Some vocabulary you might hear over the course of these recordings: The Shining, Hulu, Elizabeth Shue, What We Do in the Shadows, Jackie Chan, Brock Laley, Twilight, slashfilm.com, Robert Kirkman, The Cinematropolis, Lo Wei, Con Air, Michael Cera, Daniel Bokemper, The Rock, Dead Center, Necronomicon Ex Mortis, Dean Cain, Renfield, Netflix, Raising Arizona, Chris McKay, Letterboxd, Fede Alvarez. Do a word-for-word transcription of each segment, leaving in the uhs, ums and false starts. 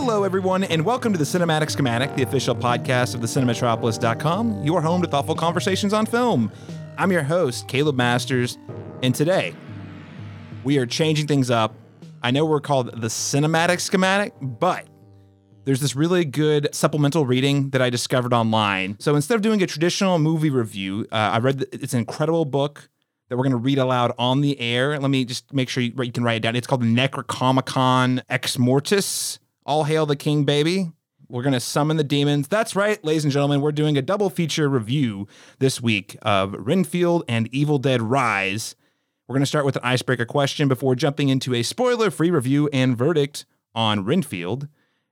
Hello, everyone, and welcome to the Cinematic Schematic, the official podcast of the cinematropolis dot com, your home to thoughtful conversations on film. I'm your host, Caleb Masters, and today we are changing things up. I know we're called the Cinematic Schematic, but there's this really good supplemental reading that I discovered online. So instead of doing a traditional movie review, uh, I read the, it's an incredible book that we're going to read aloud on the air. Let me just make sure you, you can write it down. It's called Necrocomicon Ex Mortis. All hail the king, baby. We're going to summon the demons. That's right, ladies and gentlemen. We're doing a double feature review this week of Renfield and Evil Dead Rise. We're going to start with an icebreaker question before jumping into a spoiler-free review and verdict on Renfield.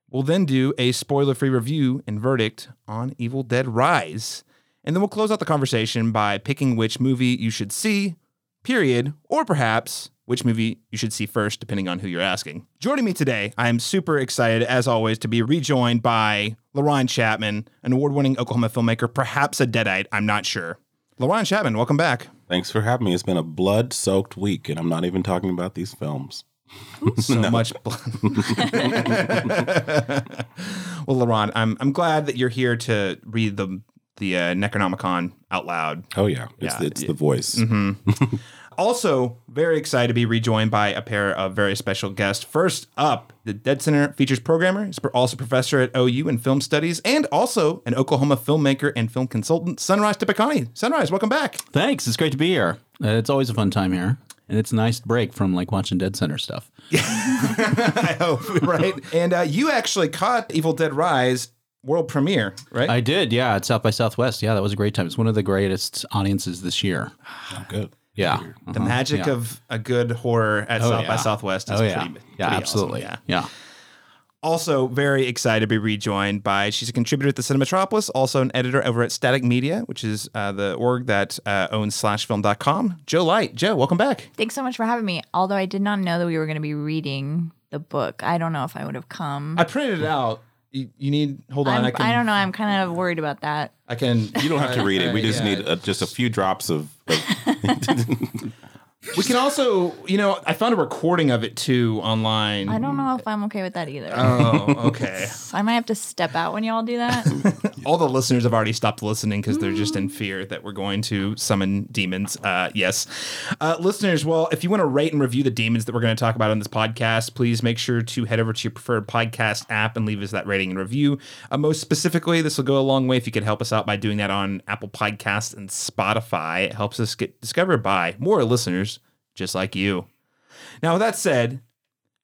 We'll then do a spoiler-free review and verdict on Evil Dead Rise. And then we'll close out the conversation by picking which movie you should see, period, or perhaps which movie you should see first, depending on who you're asking. Joining me today, I am super excited, as always, to be rejoined by LaRon Chapman, an award-winning Oklahoma filmmaker, perhaps a deadite, I'm not sure. LaRon Chapman, welcome back. Thanks for having me. It's been a blood-soaked week, and I'm not even talking about these films. So no. much blood. Well, LaRon, I'm I'm glad that you're here to read the the uh, Necronomicon out loud. Oh, yeah. It's, yeah. The, it's the voice. Mm-hmm. Also, very excited to be rejoined by a pair of very special guests. First up, the Dead Center features programmer, is also a professor at O U in film studies, and also an Oklahoma filmmaker and film consultant, Sunrise Tippeconnie. Sunrise, welcome back. Thanks. It's great to be here. Uh, it's always a fun time here. And it's a nice break from, like, watching Dead Center stuff. I hope, right? And uh, you actually caught Evil Dead Rise world premiere, right? I did, yeah, at South by Southwest. Yeah, that was a great time. It's one of the greatest audiences this year. Oh, good. Yeah. Uh-huh. The magic yeah. of a good horror at oh, South yeah. by Southwest is oh, yeah. pretty, pretty yeah, absolutely. Awesome. Yeah, yeah. Also very excited to be rejoined by, she's a contributor at The Cinematropolis, also an editor over at Static Media, which is uh, the org that uh, owns slash film dot com. Jo Light. Jo, welcome back. Thanks so much for having me. Although I did not know that we were going to be reading the book. I don't know if I would have come. I printed it out. You, you need, hold on. I, can, I don't know. I'm kind of worried about that. I can. You don't have to read it. We just yeah. need a, just a few drops of. of We can also, you know, I found a recording of it, too, online. I don't know if I'm okay with that either. Oh, okay. I might have to step out when y'all do that. All the listeners have already stopped listening because they're just in fear that we're going to summon demons. Uh, yes. Uh, listeners, well, if you want to rate and review the demons that we're going to talk about on this podcast, please make sure to head over to your preferred podcast app and leave us that rating and review. Uh, most specifically, this will go a long way if you could help us out by doing that on Apple Podcasts and Spotify. It helps us get discovered by more listeners just like you. Now, with that said,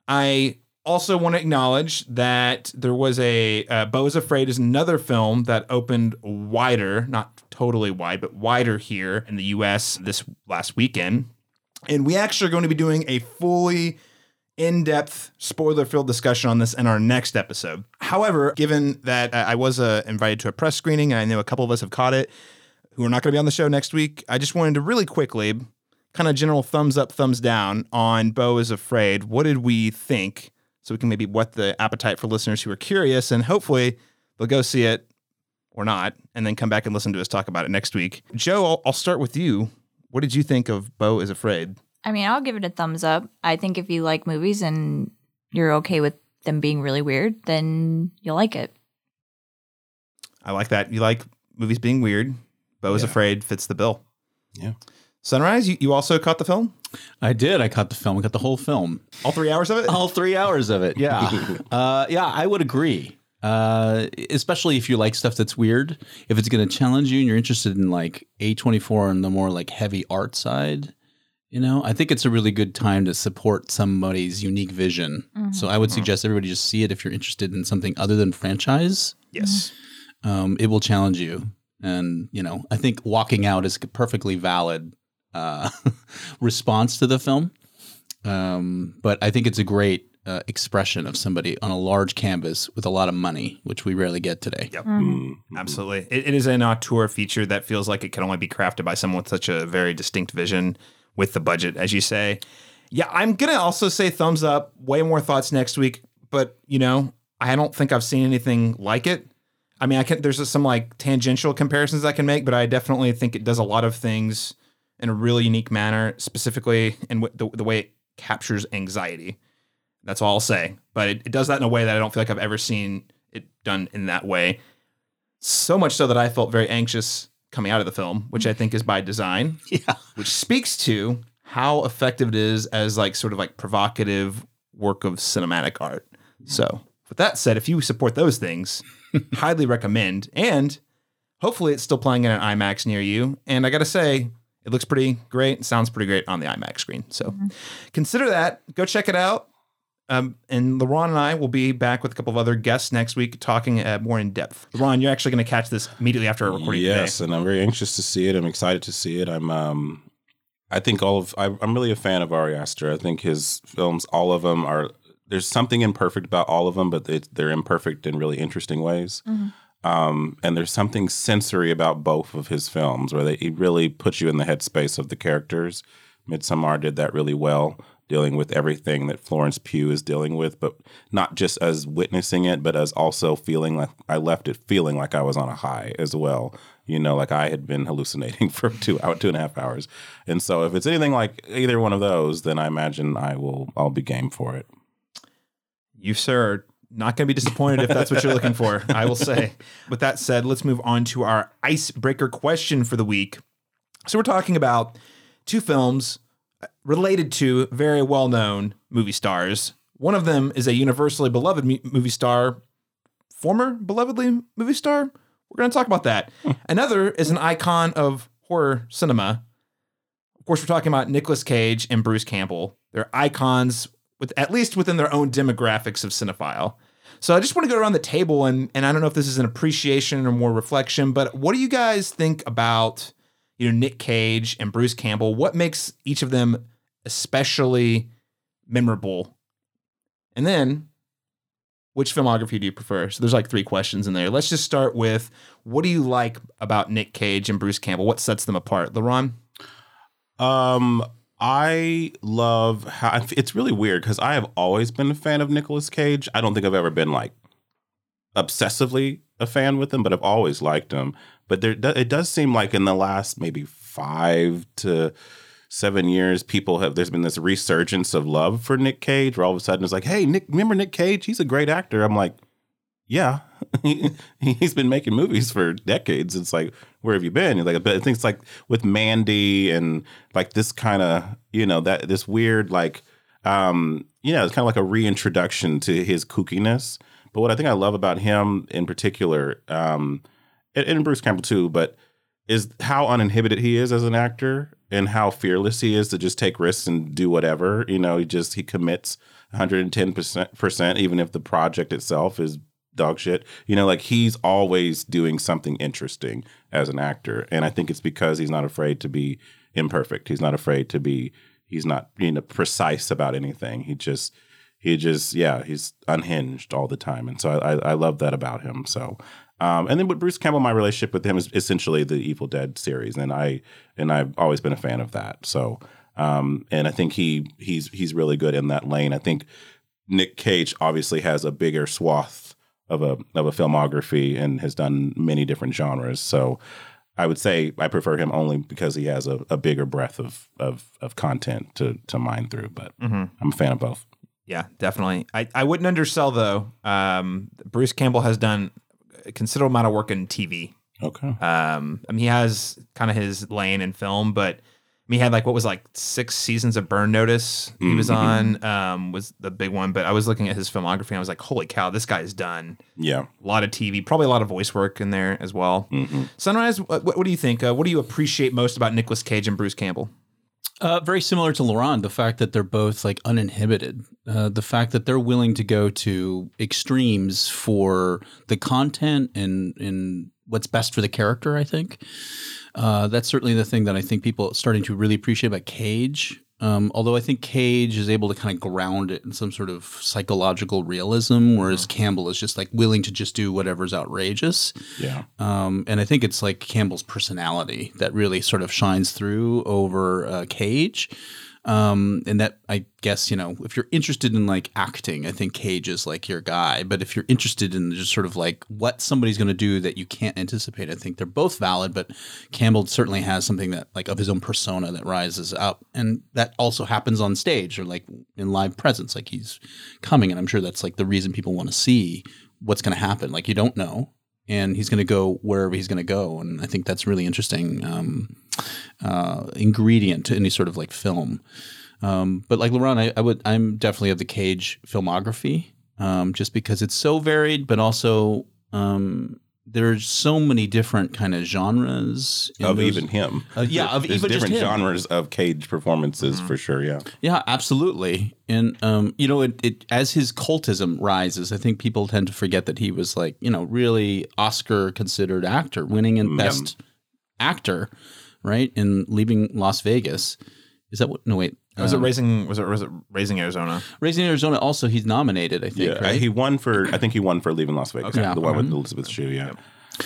I also want to acknowledge that there was a uh, Beau Is Afraid is another film that opened wider, not totally wide, but wider here in the U S this last weekend. And we actually are going to be doing a fully in-depth, spoiler-filled discussion on this in our next episode. However, given that I was uh, invited to a press screening, and I know a couple of us have caught it, who are not going to be on the show next week, I just wanted to really quickly kind of general thumbs up, thumbs down on Beau Is Afraid. What did we think? So we can maybe whet the appetite for listeners who are curious, and hopefully they'll go see it or not, and then come back and listen to us talk about it next week. Joe, I'll, I'll start with you. What did you think of Beau Is Afraid? I mean, I'll give it a thumbs up. I think if you like movies and you're okay with them being really weird, then you'll like it. I like that. You like movies being weird. Beau Is yeah. Afraid fits the bill. Yeah. Sunrise, you, you also caught the film? I did. I caught the film. I caught the whole film. All three hours of it? All three hours of it, yeah. uh, yeah, I would agree, uh, especially if you like stuff that's weird. If it's going to challenge you and you're interested in like A twenty-four and the more like heavy art side, you know, I think it's a really good time to support somebody's unique vision. Mm-hmm. So I would mm-hmm. suggest everybody just see it if you're interested in something other than franchise. Yes. Mm-hmm. Um, it will challenge you. And, you know, I think walking out is perfectly valid Uh, response to the film. Um, but I think it's a great uh, expression of somebody on a large canvas with a lot of money, which we rarely get today. Yep. Mm-hmm. Absolutely. It, it is an auteur feature that feels like it can only be crafted by someone with such a very distinct vision with the budget, as you say. Yeah, I'm going to also say thumbs up, way more thoughts next week. But, you know, I don't think I've seen anything like it. I mean, I can, there's some like tangential comparisons I can make, but I definitely think it does a lot of things in a really unique manner, specifically in w- the, the way it captures anxiety. That's all I'll say. But it, it does that in a way that I don't feel like I've ever seen it done in that way. So much so that I felt very anxious coming out of the film, which I think is by design, yeah. which speaks to how effective it is as like sort of like provocative work of cinematic art. So with that said, if you support those things, highly recommend. And hopefully it's still playing in an IMAX near you. And I got to say, it looks pretty great. It sounds pretty great on the IMAX screen. So mm-hmm. consider that. Go check it out. Um, and LaRon and I will be back with a couple of other guests next week talking uh, more in depth. LaRon, you're actually going to catch this immediately after our recording. Yes, today. And I'm very anxious to see it. I'm excited to see it. I'm, um, I think all of, I, I'm really a fan of Ari Aster. I think his films, all of them are, there's something imperfect about all of them, but they, they're imperfect in really interesting ways. Mm-hmm. Um, and there's something sensory about both of his films where they he really puts you in the headspace of the characters. Midsommar did that really well, dealing with everything that Florence Pugh is dealing with, but not just as witnessing it, but as also feeling like I left it feeling like I was on a high as well. You know, like I had been hallucinating for two hour, two and a half hours. And so if it's anything like either one of those, then I imagine I will, I'll be game for it. You, sir, are not going to be disappointed if that's what you're looking for, I will say. With that said, let's move on to our icebreaker question for the week. So we're talking about two films related to very well-known movie stars. One of them is a universally beloved movie star, former belovedly movie star. We're going to talk about that. Another is an icon of horror cinema. Of course, we're talking about Nicolas Cage and Bruce Campbell. They're icons, with at least within their own demographics of cinephile. So I just want to go around the table, and, and I don't know if this is an appreciation or more reflection, but what do you guys think about... you know, Nick Cage and Bruce Campbell, what makes each of them especially memorable? And then, which filmography do you prefer? So there's like three questions in there. Let's just start with, what do you like about Nick Cage and Bruce Campbell? What sets them apart? LaRon? Um, I love how, it's really weird because I have always been a fan of Nicolas Cage. I don't think I've ever been like obsessively a fan with him, but I've always liked him. But there, it does seem like in the last maybe five to seven years, people have, there's been this resurgence of love for Nick Cage where all of a sudden it's like, hey, Nick, remember Nick Cage? He's a great actor. I'm like, yeah, he's been making movies for decades. It's like, where have you been? You're like, but I think it's like with Mandy and like this kind of, you know, that this weird, like, um, you know, it's kind of like a reintroduction to his kookiness. But what I think I love about him in particular, um, and Bruce Campbell too, but is how uninhibited he is as an actor and how fearless he is to just take risks and do whatever. You know, he just, he commits one hundred ten percent, even if the project itself is dog shit. You know, like he's always doing something interesting as an actor. And I think it's because he's not afraid to be imperfect. He's not afraid to be, he's not, you know, precise about anything. He just, he just, yeah, he's unhinged all the time. And so I, I, I love that about him. So Um, and then with Bruce Campbell, my relationship with him is essentially the Evil Dead series, and I and I've always been a fan of that. So, um, and I think he he's he's really good in that lane. I think Nick Cage obviously has a bigger swath of a of a filmography and has done many different genres. So, I would say I prefer him only because he has a, a bigger breadth of, of of content to to mine through. But mm-hmm. I'm a fan of both. Yeah, definitely. I I wouldn't undersell though. Um, Bruce Campbell has done a considerable amount of work in T V. Okay. Um, I mean, he has kind of his lane in film, but I mean, he had like, what was like six seasons of Burn Notice he mm-hmm. was on, um, was the big one. But I was looking at his filmography and I was like, holy cow, this guy's done. Yeah. A lot of T V, probably a lot of voice work in there as well. Mm-hmm. Sunrise, what, what do you think? Uh, what do you appreciate most about Nicolas Cage and Bruce Campbell? Uh, very similar to LaRon, the fact that they're both like uninhibited, uh, the fact that they're willing to go to extremes for the content and, and what's best for the character, I think. Uh, that's certainly the thing that I think people are starting to really appreciate about Cage. Um, although I think Cage is able to kind of ground it in some sort of psychological realism, whereas mm-hmm. Campbell is just like willing to just do whatever's outrageous. Yeah. Um, and I think it's like Campbell's personality that really sort of shines through over uh, Cage. Um, and that, I guess, you know, if you're interested in like acting, I think Cage is like your guy. But if you're interested in just sort of like what somebody's going to do that you can't anticipate, I think they're both valid. But Campbell certainly has something that like of his own persona that rises up. And that also happens on stage or like in live presence, like he's coming. And I'm sure that's like the reason people want to see what's going to happen. Like you don't know. And he's going to go wherever he's going to go. And I think that's really interesting um, uh, ingredient to any sort of like film. Um, but like LaRon, I, I would, I'm definitely of the Cage filmography um, just because it's so varied, but also um, there's so many different kind of genres. Of those, even him. Uh, yeah. There's, of there's even different just him. genres of Cage performances mm-hmm. for sure. Yeah. Yeah, absolutely. And, um, you know, it, it as his cultism rises, I think people tend to forget that he was like, you know, really Oscar-considered actor, winning in Best yep. Actor, right? In Leaving Las Vegas. Is that what? No, wait. Was um, it Raising? Was it? Was it Raising Arizona? Raising Arizona. Also, he's nominated. I think. Yeah, right? he won for. I think he won for Leaving Las Vegas, okay. yeah. the one with Elizabeth Shue. Yeah. Yep.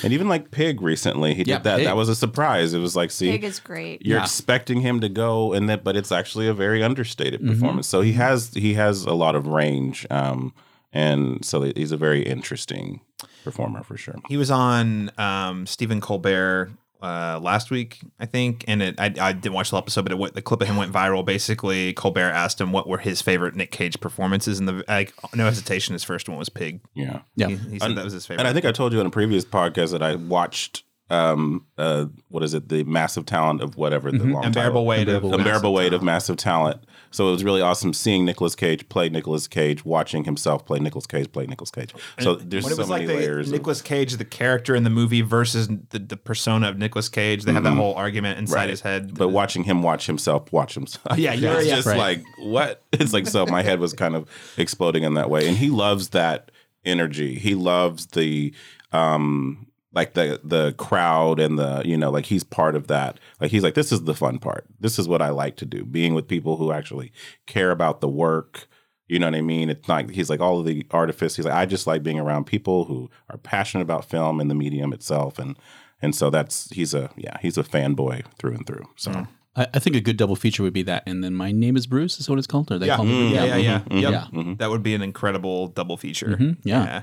And even like Pig recently, he yeah, did that. Pig. That was a surprise. It was like, see, Pig is great. You're yeah. expecting him to go, and that, but it's actually a very understated mm-hmm. performance. So he has he has a lot of range, um, and so he's a very interesting performer for sure. He was on um, Stephen Colbert uh, last week, I think, and it, I, I didn't watch the episode, but it went, the clip of him went viral. Basically, Colbert asked him what were his favorite Nick Cage performances, and the like, no hesitation, his first one was Pig. Yeah, yeah, he, he said and, that was his favorite. And I think I told you in a previous podcast that I watched um, uh, what is it, the massive talent of whatever the mm-hmm. long unbearable title. weight, unbearable, of, unbearable weight talent. of massive talent. So it was really awesome seeing Nicolas Cage play Nicolas Cage, watching himself play Nicolas Cage play Nicolas Cage. So and there's so many like layers. Nicolas Cage, the character in the movie, versus the, the persona of Nicolas Cage. They mm-hmm. have that whole argument inside right. his head. But watching him watch himself watch himself. Yeah, yeah, it's yeah. just right. like what? It's like so. My head was kind of exploding in that way, and he loves that energy. He loves the. Um, Like the the crowd and the, you know, like he's part of that. Like he's like, this is the fun part. This is what I like to do. Being with people who actually care about the work. You know what I mean? It's like he's like all of the artifice. He's like, I just like being around people who are passionate about film and the medium itself. And and so that's he's a yeah, he's a fanboy through and through. So mm-hmm. I, I think a good double feature would be that. And then My Name is Bruce is what it's called. Or they yeah. call mm-hmm. it. Yeah, yeah, yeah. Mm-hmm. Yep. yeah. Mm-hmm. That would be an incredible double feature. Mm-hmm. Yeah. yeah.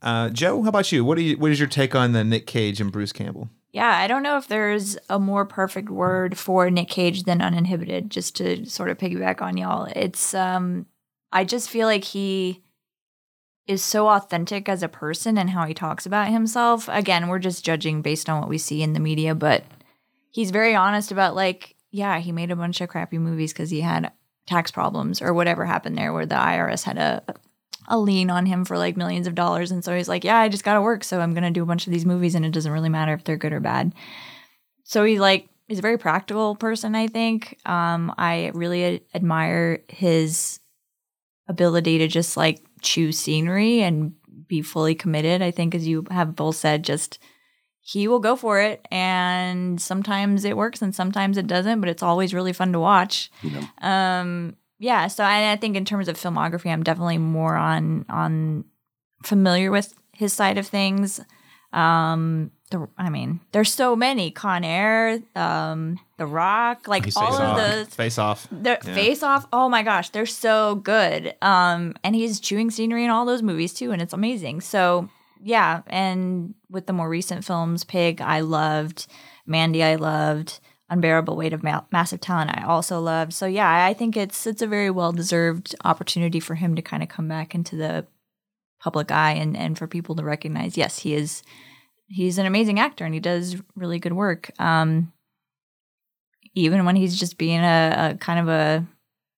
Uh, Joe, how about you? What do you? What is your take on the Nick Cage and Bruce Campbell? Yeah, I don't know if there's a more perfect word for Nick Cage than uninhibited. Just to sort of piggyback on y'all, it's um, I just feel like he is so authentic as a person and how he talks about himself. Again, we're just judging based on what we see in the media, but he's very honest about like, yeah, he made a bunch of crappy movies because he had tax problems or whatever happened there, where the I R S had a. a lien on him for like millions of dollars. And so he's like, yeah, I just got to work. So I'm going to do a bunch of these movies and it doesn't really matter if they're good or bad. So he like, he's a very practical person, I think. Um, I really a- admire his ability to just like choose scenery and be fully committed. I think as you have both said, just he will go for it. And sometimes it works and sometimes it doesn't, but it's always really fun to watch. Yeah. Um, Yeah, so I, I think in terms of filmography, I'm definitely more on on familiar with his side of things. Um, the, I mean, there's so many. Con Air, um, The Rock, like He's all of those. Face Off. The, yeah. Face Off, oh my gosh, they're so good. Um, and he's chewing scenery in all those movies too, and it's amazing. So yeah, and with the more recent films, Pig, I loved. Mandy, I loved. Unbearable Weight of ma- Massive Talent I also loved. So yeah, I think it's it's a very well-deserved opportunity for him to kind of come back into the public eye and, and for people to recognize, yes, he is he's an amazing actor and he does really good work. Um, even when he's just being a, a kind of a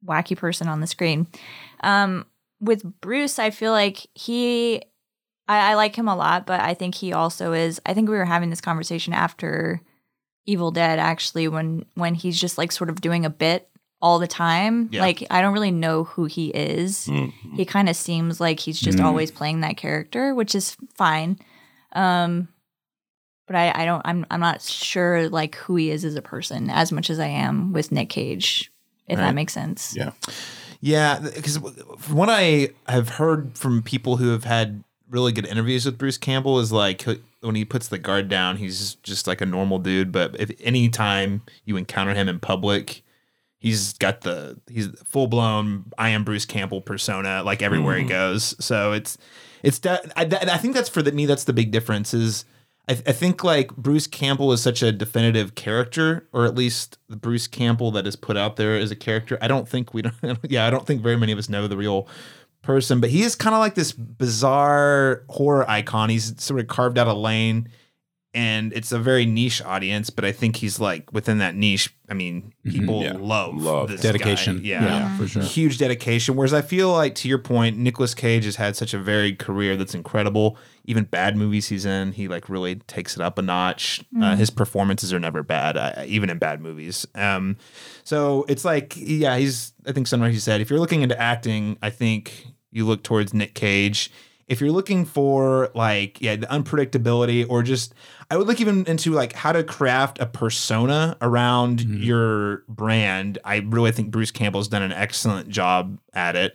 wacky person on the screen. Um, with Bruce, I feel like he I, I like him a lot, but I think he also is I think we were having this conversation after Evil Dead, actually, when when he's just like sort of doing a bit all the time. Yeah. Like, I don't really know who he is. Mm-hmm. He kind of seems like he's just mm-hmm. always playing that character, which is fine. Um, but I, I don't, I'm I'm not sure like who he is as a person as much as I am with Nick Cage, if right. that makes sense. Yeah. Yeah. Because from what I have heard from people who have had really good interviews with Bruce Campbell is like, when he puts the guard down, he's just like a normal dude. But if any time you encounter him in public, He's got the he's full blown I am Bruce Campbell persona like everywhere mm. he goes. So it's it's de- I, I think that's for the, me that's the big difference is I, th- I think like Bruce Campbell is such a definitive character, or at least the Bruce Campbell that is put out there as a character. I don't think we don't yeah I don't think very many of us know the real person, but he is kind of like this bizarre horror icon. He's sort of carved out a lane. And it's a very niche audience, but I think he's like within that niche. I mean, people mm-hmm, yeah. love, love this dedication. Guy. Yeah. yeah, for sure. Huge dedication. Whereas I feel like, to your point, Nicolas Cage has had such a varied career that's incredible. Even bad movies he's in, he like really takes it up a notch. Mm. Uh, his performances are never bad, uh, even in bad movies. Um, so it's like, yeah, he's. I think somewhere he said, if you're looking into acting, I think you look towards Nick Cage. If you're looking for like, yeah, the unpredictability, or just, I would look even into like how to craft a persona around mm-hmm. your brand. I really think Bruce Campbell's done an excellent job at it.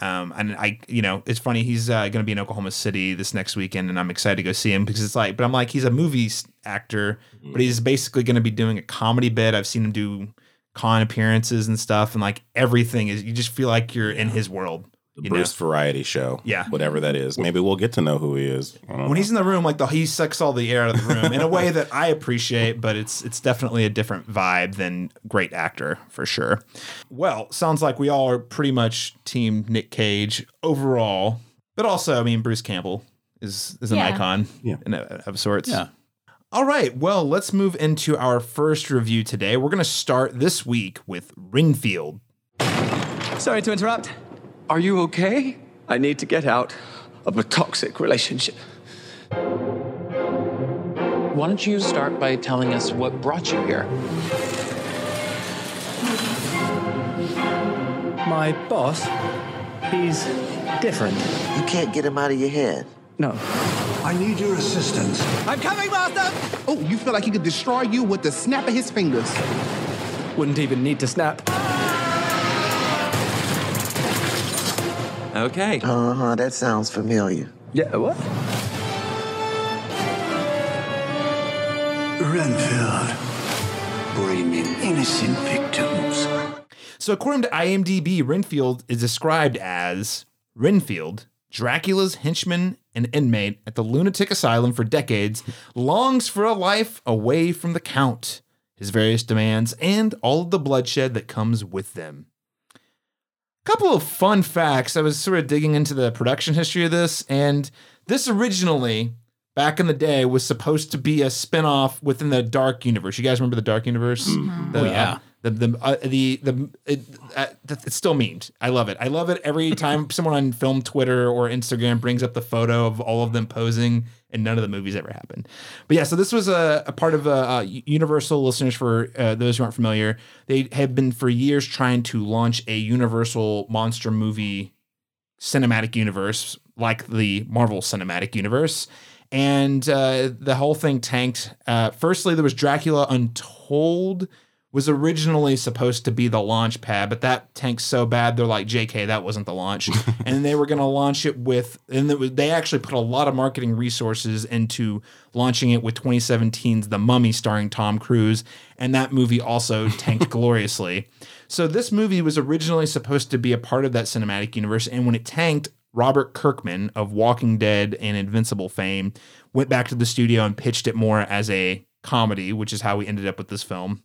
Um, and I, you know, it's funny, he's uh, going to be in Oklahoma City this next weekend, and I'm excited to go see him because it's like, but I'm like, he's a movie actor, mm-hmm. but he's basically going to be doing a comedy bit. I've seen him do con appearances and stuff. And like everything is, you just feel like you're in his world. The you Bruce know. Variety show. Yeah. Whatever that is. Maybe we'll get to know who he is. I don't when know. He's in the room, like the, he sucks all the air out of the room in a way that I appreciate, but it's it's definitely a different vibe than great actor for sure. Well, sounds like we all are pretty much team Nick Cage overall. But also, I mean, Bruce Campbell is, is an yeah. icon yeah. In a, of sorts. Yeah. All right. Well, let's move into our first review today. We're going to start this week with Renfield. Sorry to interrupt. Are you okay? I need to get out of a toxic relationship. Why don't you start by telling us what brought you here? My boss, he's different. You can't get him out of your head. No. I need your assistance. I'm coming, master! Oh, you feel like he could destroy you with the snap of his fingers. Wouldn't even need to snap. Okay. Uh-huh, that sounds familiar. Yeah, what? Renfield, blaming innocent victims. So according to I M D B, Renfield is described as Renfield, Dracula's henchman and inmate at the lunatic asylum for decades, longs for a life away from the Count, his various demands, and all of the bloodshed that comes with them. Couple of fun facts. I was sort of digging into the production history of this, and this originally, back in the day, was supposed to be a spinoff within the Dark Universe. You guys remember the Dark Universe? Mm-hmm. The, oh yeah. Uh, the the uh, the the it, uh, it's still memed. I love it. I love it every time someone on film Twitter or Instagram brings up the photo of all of them posing, and none of the movies ever happened. But yeah, so this was a, a part of a, a Universal. Listeners, for uh, those who aren't familiar, they have been for years trying to launch a Universal monster movie cinematic universe like the Marvel Cinematic Universe. And uh, the whole thing tanked. Uh, firstly, there was Dracula Untold, was originally supposed to be the launch pad, but that tanked so bad, they're like, J K, that wasn't the launch. And they were going to launch it with, and it was, they actually put a lot of marketing resources into launching it with twenty seventeen's The Mummy starring Tom Cruise, and that movie also tanked gloriously. So this movie was originally supposed to be a part of that cinematic universe, and when it tanked, Robert Kirkman of Walking Dead and Invincible fame went back to the studio and pitched it more as a comedy, which is how we ended up with this film.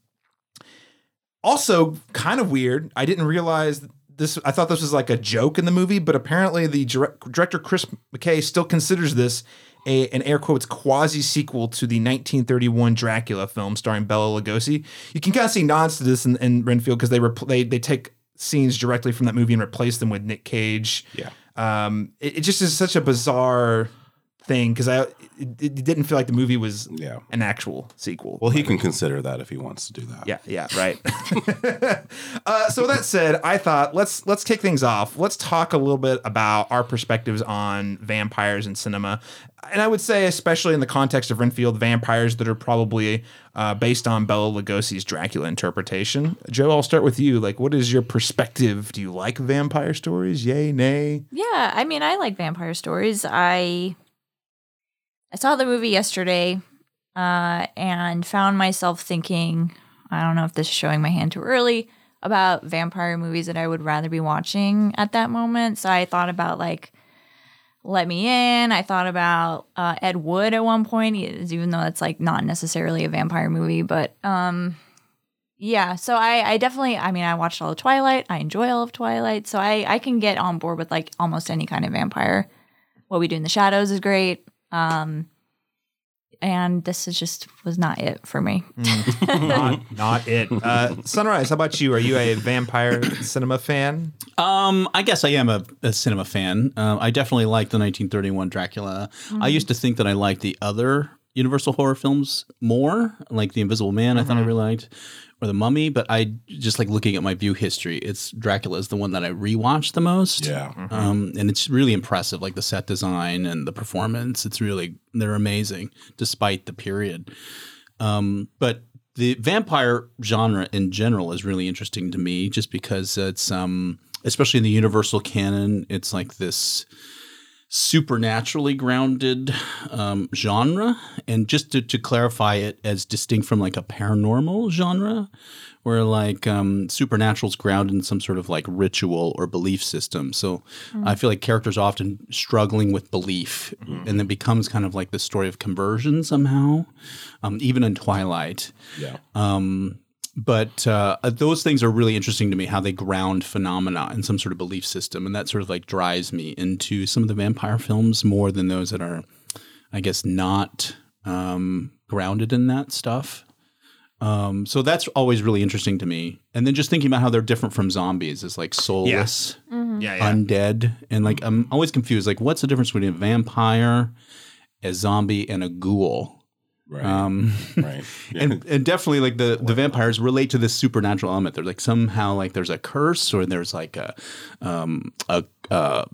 Also, kind of weird. I didn't realize this. I thought this was like a joke in the movie, but apparently the direct, director Chris McKay still considers this a, an air quotes quasi sequel to the nineteen thirty-one Dracula film starring Bela Lugosi. You can kind of see nods to this in, in Renfield because they, repl- they they take scenes directly from that movie and replace them with Nick Cage. Yeah. Um, it, it just is such a bizarre thing because I it, it didn't feel like the movie was yeah. an actual sequel. Well, he can consider that if he wants to do that. Yeah, yeah, right. uh, so that said, I thought let's let's kick things off. Let's talk a little bit about our perspectives on vampires in cinema, and I would say especially in the context of Renfield, vampires that are probably uh, based on Bela Lugosi's Dracula interpretation. Joe, I'll start with you. Like, what is your perspective? Do you like vampire stories? Yay, nay? Yeah, I mean, I like vampire stories. I. I saw the movie yesterday uh, and found myself thinking, I don't know if this is showing my hand too early, about vampire movies that I would rather be watching at that moment. So I thought about, like, Let Me In. I thought about uh, Ed Wood at one point, even though that's, like, not necessarily a vampire movie. But, um, yeah, so I, I definitely, I mean, I watched all of Twilight. I enjoy all of Twilight. So I, I can get on board with, like, almost any kind of vampire. What We Do in the Shadows is great. Um, and this is just was not it for me. Mm. not, not it. Uh, Sunrise, how about you? Are you a vampire cinema fan? Um, I guess I am a, a cinema fan. Uh, I definitely like the nineteen thirty-one Dracula. Mm-hmm. I used to think that I liked the other Universal horror films more, like The Invisible Man, mm-hmm. I thought I really liked, or The Mummy. But I just like looking at my view history. It's Dracula is the one that I rewatched the most. Yeah, mm-hmm. um, and it's really impressive, like the set design and the performance. It's really they're amazing, despite the period. Um, but the vampire genre in general is really interesting to me, just because it's um, especially in the Universal canon. It's like this supernaturally grounded um, genre. And just to, to clarify it as distinct from like a paranormal genre where like um, supernatural's grounded in some sort of like ritual or belief system. So mm. I feel like characters are often struggling with belief mm. and it becomes kind of like the story of conversion somehow, um, even in Twilight. Yeah. Um, But uh, those things are really interesting to me, how they ground phenomena in some sort of belief system. And that sort of like drives me into some of the vampire films more than those that are, I guess, not um, grounded in that stuff. Um, so that's always really interesting to me. And then just thinking about how they're different from zombies is like soulless, yeah. Mm-hmm. Yeah, yeah. undead. And like I'm always confused, like what's the difference between a vampire, a zombie, and a ghoul? Right. Um, right. Yeah. And, and definitely like the, the vampires relate to this supernatural element. There's like somehow like there's a curse or there's like a, um, a, uh,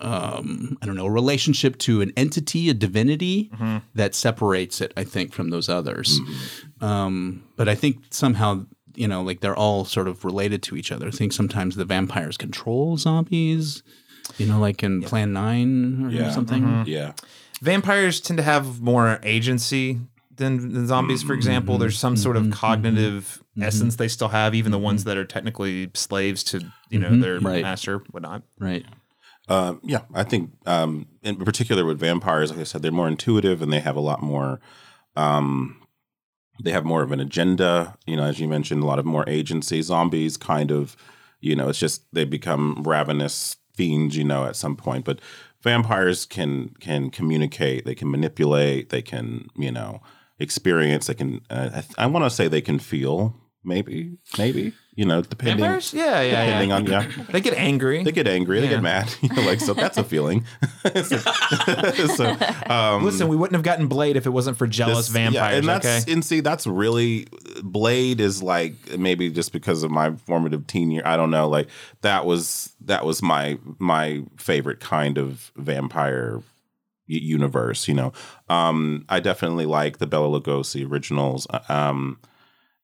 um, I don't know, a relationship to an entity, a divinity mm-hmm. that separates it, I think, from those others. Mm-hmm. Um, but I think somehow, you know, like they're all sort of related to each other. I think sometimes the vampires control zombies, you know, like in yeah. Plan nine or yeah. something. Mm-hmm. Yeah. Vampires tend to have more agency than, than zombies, for example. There's some sort of cognitive mm-hmm. essence they still have, even the ones that are technically slaves to, you know, mm-hmm. their right. master, whatnot. Right. Uh, yeah, I think um, in particular with vampires, like I said, they're more intuitive and they have a lot more. Um, they have more of an agenda, you know, as you mentioned, a lot of more agency. Zombies kind of, you know, it's just they become ravenous fiends, you know, at some point, but. Vampires can can communicate, they can manipulate, they can, you know, experience, they can, uh, I, th- I want to say they can feel, maybe, maybe, you know, depending. Vampires? Yeah, yeah, depending yeah. on, yeah. They get angry. They get angry, yeah. they get mad, you know, like, so that's a feeling. so, so, um, Listen, we wouldn't have gotten Blade if it wasn't for jealous this, vampires, yeah, and that's, okay? And see, that's really, Blade is like, maybe just because of my formative teen year, I don't know, like, that was... That was my my favorite kind of vampire universe, you know. Um, I definitely like the Bela Lugosi originals, um,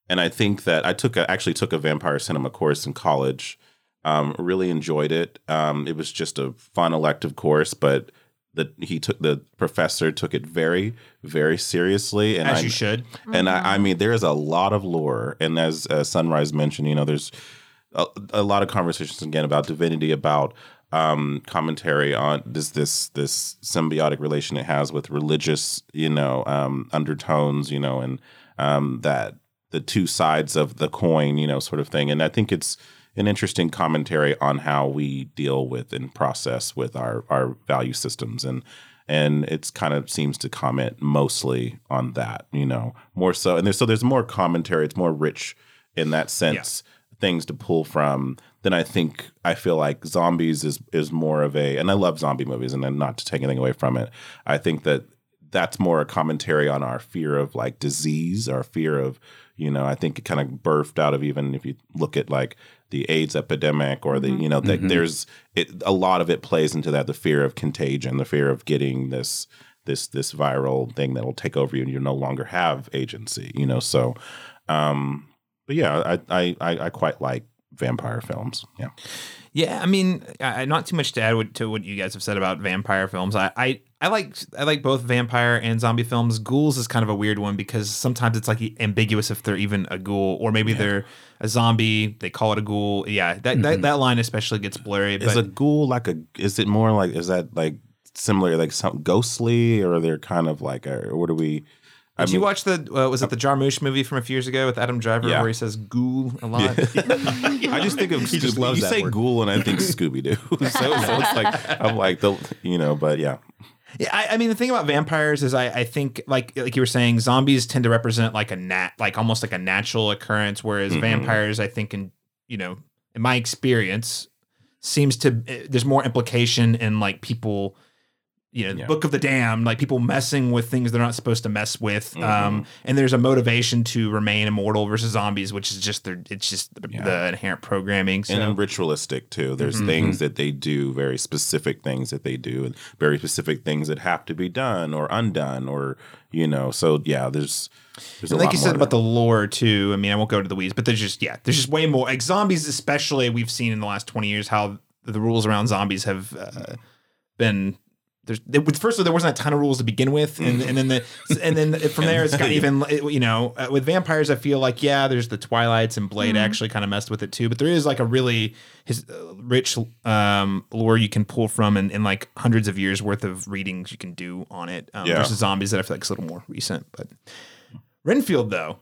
and I think that I took a, actually took a vampire cinema course in college. Um, really enjoyed it. Um, it was just a fun elective course, but the he took the professor took it very very seriously, and as I, you should. And mm-hmm. I, I mean, there is a lot of lore, and as uh, Sunrise mentioned, you know, there's. A, a lot of conversations again about divinity, about um, commentary on this this this symbiotic relation it has with religious, you know, um, undertones, you know, and um, that the two sides of the coin, you know, sort of thing. And I think it's an interesting commentary on how we deal with and process with our our value systems, and and it's kind of seems to comment mostly on that, you know, more so. And there's, so there's more commentary; it's more rich in that sense. Yeah. Things to pull from, then I think I feel like zombies is is more of a, and I love zombie movies, and I'm not to take anything away from it. I think that that's more a commentary on our fear of like disease, our fear of, you know, I think it kind of birthed out of even if you look at like the AIDS epidemic or the, mm-hmm. you know, that mm-hmm. there's it, a lot of it plays into that, the fear of contagion, the fear of getting this this this viral thing that will take over you and you no longer have agency, you know, so. um But yeah, I, I I quite like vampire films. Yeah, yeah. I mean, I, not too much to add to what you guys have said about vampire films. I I, I like I like both vampire and zombie films. Ghouls is kind of a weird one because sometimes it's like ambiguous if they're even a ghoul, or maybe yeah. they're a zombie. They call it a ghoul. Yeah, that mm-hmm. that, that line especially gets blurry. Is but, a ghoul like a? Is it more like? Is that like similar like some ghostly, or they're kind of like? Or what do we? Did I mean, you watch the, uh, was it the Jarmusch movie from a few years ago with Adam Driver yeah. where he says ghoul a lot? Yeah. yeah. I just think of, he Scooby, just loves you that say word. Ghoul and I think Scooby-Doo. so, so it's like, I'm like, the, you know, but yeah. Yeah, I, I mean, the thing about vampires is I, I think, like like you were saying, zombies tend to represent like a nat, like almost like a natural occurrence, whereas mm-hmm. vampires, I think, in, you know, in my experience, seems to, there's more implication in like people... You know, yeah. Book of the Damned, like people messing with things they're not supposed to mess with. Mm-hmm. Um, and there's a motivation to remain immortal versus zombies, which is just their, it's just the, yeah. the inherent programming. So. And ritualistic too. There's mm-hmm. things that they do, very specific things that they do, and very specific things that have to be done or undone, or you know. So yeah, there's. There's a like lot you said about there. The lore too. I mean, I won't go to the weeds, but there's just yeah, there's just way more. Like zombies, especially, we've seen in the last twenty years how the rules around zombies have uh, been. There, first of all, there wasn't a ton of rules to begin with, and, and then the and then from there it's got even you know with vampires. I feel like yeah, there's the Twilights and Blade mm-hmm. actually kind of messed with it too, but there is like a really his uh, rich um, lore you can pull from, and, and like hundreds of years worth of readings you can do on it um, yeah. versus zombies that I feel like is a little more recent. But Renfield though,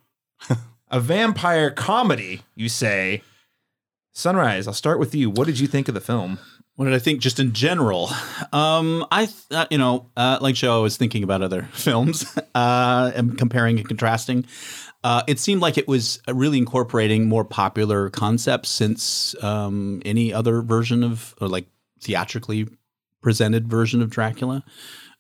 a vampire comedy, you say. Sunrise, I'll start with you. What did you think of the film? What did I think just in general? Um, I, th- uh, you know, uh, like Joe, I was thinking about other films uh, and comparing and contrasting. Uh, it seemed like it was really incorporating more popular concepts since um, any other version of or like theatrically presented version of Dracula.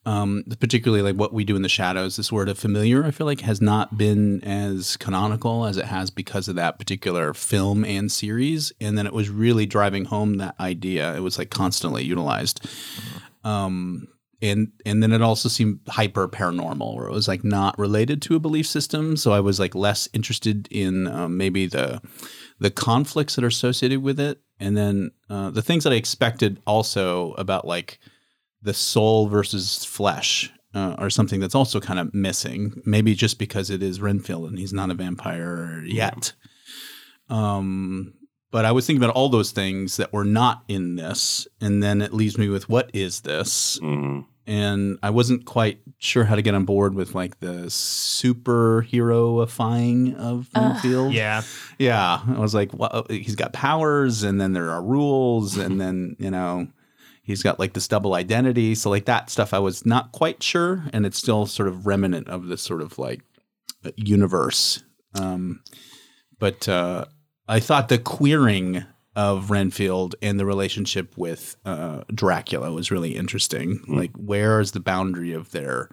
Um, particularly like What We Do in the Shadows, this word of familiar, I feel like has not been as canonical as it has because of that particular film and series. And then it was really driving home that idea. It was like constantly utilized. Mm-hmm. Um, and, and then it also seemed hyper paranormal where it was like not related to a belief system. So I was like less interested in um, maybe the, the conflicts that are associated with it. And then uh, the things that I expected also about like, the soul versus flesh uh, are something that's also kind of missing, maybe just because it is Renfield and he's not a vampire yet. Um, but I was thinking about all those things that were not in this. And then it leaves me with, what is this? Mm-hmm. And I wasn't quite sure how to get on board with like the superheroifying of Renfield. Uh, yeah. Yeah. I was like, well, he's got powers and then there are rules and then, you know, he's got like this double identity. So like that stuff I was not quite sure. And it's still sort of remnant of this sort of like universe. Um, but uh, I thought the queering of Renfield and the relationship with uh, Dracula was really interesting. Mm-hmm. Like where is the boundary of their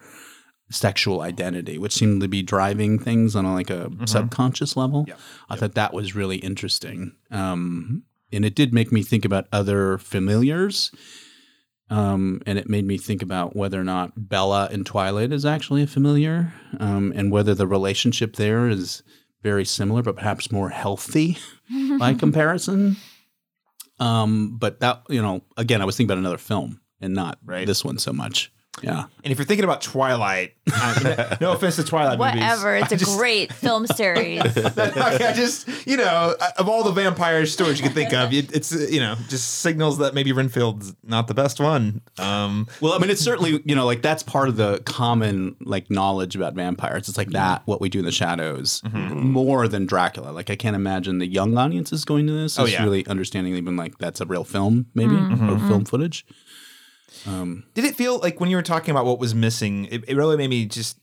sexual identity, which seemed to be driving things on a, like a mm-hmm. subconscious level. Yeah. I yeah. thought that was really interesting. Um, and it did make me think about other familiars. Um, and it made me think about whether or not Bella in Twilight is actually a familiar, um, and whether the relationship there is very similar, but perhaps more healthy by comparison. Um, but that, you know, again, I was thinking about another film and not right. this one so much. Yeah. And if you're thinking about Twilight, I, no offense to Twilight movies. Whatever. It's I a just, great film series. I just, you know, of all the vampire stories you can think of, it, it's, you know, just signals that maybe Renfield's not the best one. Um, well, I mean, it's certainly, you know, like that's part of the common like knowledge about vampires. It's like that, What We Do in the Shadows, mm-hmm. more than Dracula. Like I can't imagine the young audiences going to this. It's oh, yeah. really understanding even like that's a real film maybe mm-hmm. or film footage. Um, Did it feel like when you were talking about what was missing, it, it really made me just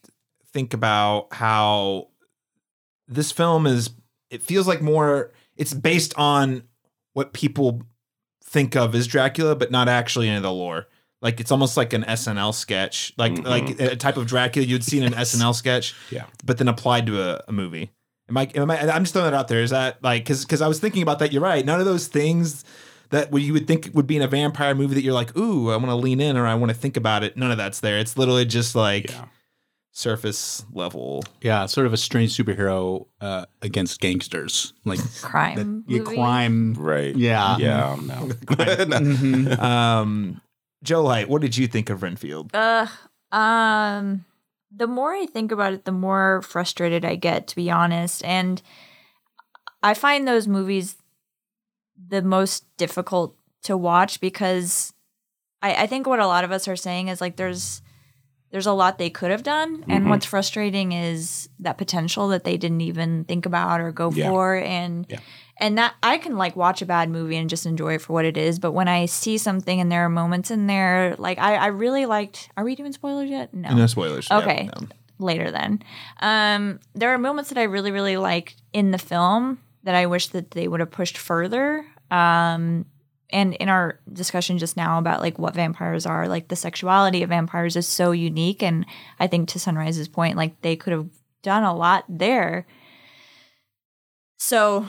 think about how this film is, it feels like more, it's based on what people think of as Dracula, but not actually into the lore. Like it's almost like an S N L sketch, like mm-hmm. like a type of Dracula you'd see in an S N L sketch, yeah. but then applied to a, a movie. Am I, am I, I'm just throwing that out there. Is that like, cause, cause I was thinking about that. You're right. None of those things that what you would think would be in a vampire movie that you're like, ooh, I want to lean in or I want to think about it. None of that's there. It's literally just like yeah. surface level. Yeah, sort of a strange superhero uh, against gangsters, like crime, that, yeah, crime, right? Yeah, yeah, no. no. Mm-hmm. um, Jo Light, what did you think of Renfield? Uh, um, the more I think about it, the more frustrated I get, to be honest. And I find those movies the most difficult to watch because I, I think what a lot of us are saying is like there's there's a lot they could have done. Mm-hmm. And what's frustrating is that potential that they didn't even think about or go yeah. for. And yeah. and that I can like watch a bad movie and just enjoy it for what it is. But when I see something and there are moments in there, like I, I really liked, are we doing spoilers yet? No. No spoilers. Okay. Yeah, no. Later then. Um, there are moments that I really, really liked in the film that I wish that they would have pushed further. Um, and in our discussion just now about like what vampires are, like the sexuality of vampires is so unique. And I think to Sunrise's point, like they could have done a lot there. So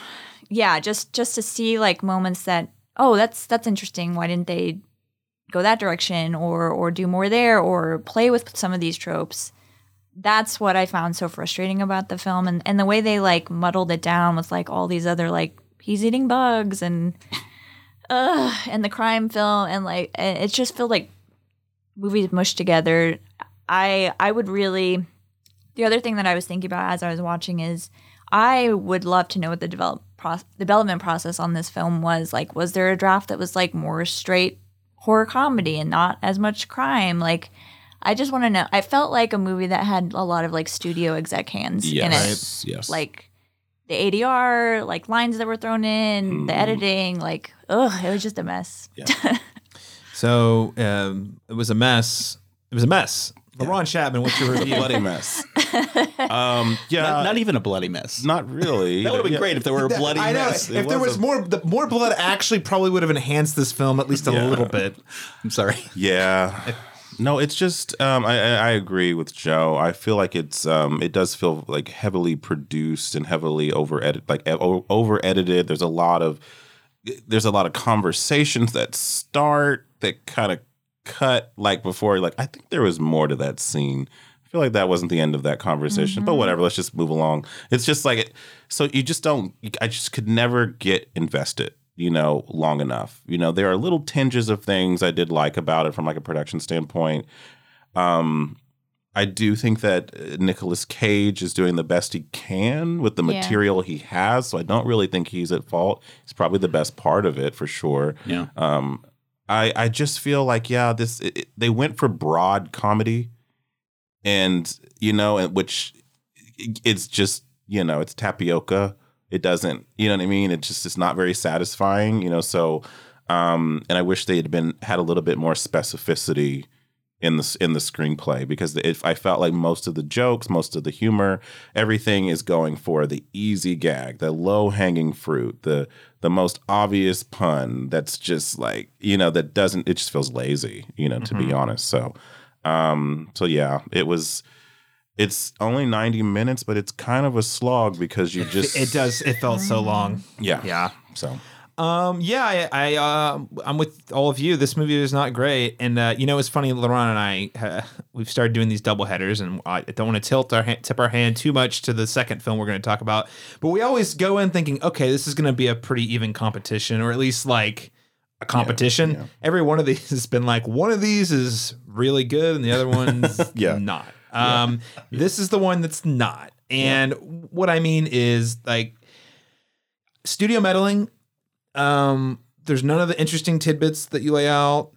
yeah, just, just to see like moments that, oh, that's, that's interesting. Why didn't they go that direction or, or do more there or play with some of these tropes? That's what I found so frustrating about the film. And, and the way they like muddled it down with like all these other, like he's eating bugs and, Uh, and the crime film, and like it just felt like movies mushed together. I I would really the other thing that I was thinking about as I was watching is I would love to know what the develop pro- development process on this film was like. Was there a draft that was like more straight horror comedy and not as much crime? Like I just want to know. I felt like a movie that had a lot of like studio exec hands yes, in it, yes. like. The A D R, like lines that were thrown in, mm. the editing, like, ugh, it was just a mess. Yeah. so um, it was a mess. It was a mess. Yeah. LaRon Chapman, what's your review? Bloody mess. Um, yeah, not, not even a bloody mess. Not really. That would have been yeah. great if there were a bloody I know, mess. If, if there was a... more, the, more blood actually probably would have enhanced this film at least a yeah. little bit. I'm sorry. Yeah. No, it's just um, I, I agree with Joe. I feel like it's um, it does feel like heavily produced and heavily over edit like over edited. There's a lot of there's a lot of conversations that start that kind of cut like before. Like I think there was more to that scene. I feel like that wasn't the end of that conversation, mm-hmm. but whatever. Let's just move along. It's just like it. So you just don't. I just could never get invested. You know, long enough. You know, there are little tinges of things I did like about it from like a production standpoint. Um, I do think that Nicolas Cage is doing the best he can with the yeah. material he has, so I don't really think he's at fault. He's probably the best part of it for sure. Yeah. Um, I I just feel like yeah, this it, it, they went for broad comedy, and you know, and which it, it's just you know, it's tapioca. It doesn't, you know what I mean? It's just, it's not very satisfying, you know? So, um, and I wish they had been, had a little bit more specificity in the, in the screenplay because if I felt like most of the jokes, most of the humor, everything is going for the easy gag, the low hanging fruit, the, the most obvious pun that's just like, you know, that doesn't, it just feels lazy, you know, mm-hmm. to be honest. So, um, so yeah, it was, It's only ninety minutes, but it's kind of a slog because you just it does. It felt so long. Yeah, yeah. So, um, yeah, I, I uh, I'm with all of you. This movie was not great, and uh, you know it's funny. LaRon and I uh, we've started doing these double headers, and I don't want to tilt our ha- tip our hand too much to the second film we're going to talk about. But we always go in thinking, okay, this is going to be a pretty even competition, or at least like a competition. Yeah, yeah. Every one of these has been like one of these is really good, and the other one's yeah. not. Um, yeah. This is the one that's not. And yeah. what I mean is like studio meddling. Um, there's none of the interesting tidbits that you lay out.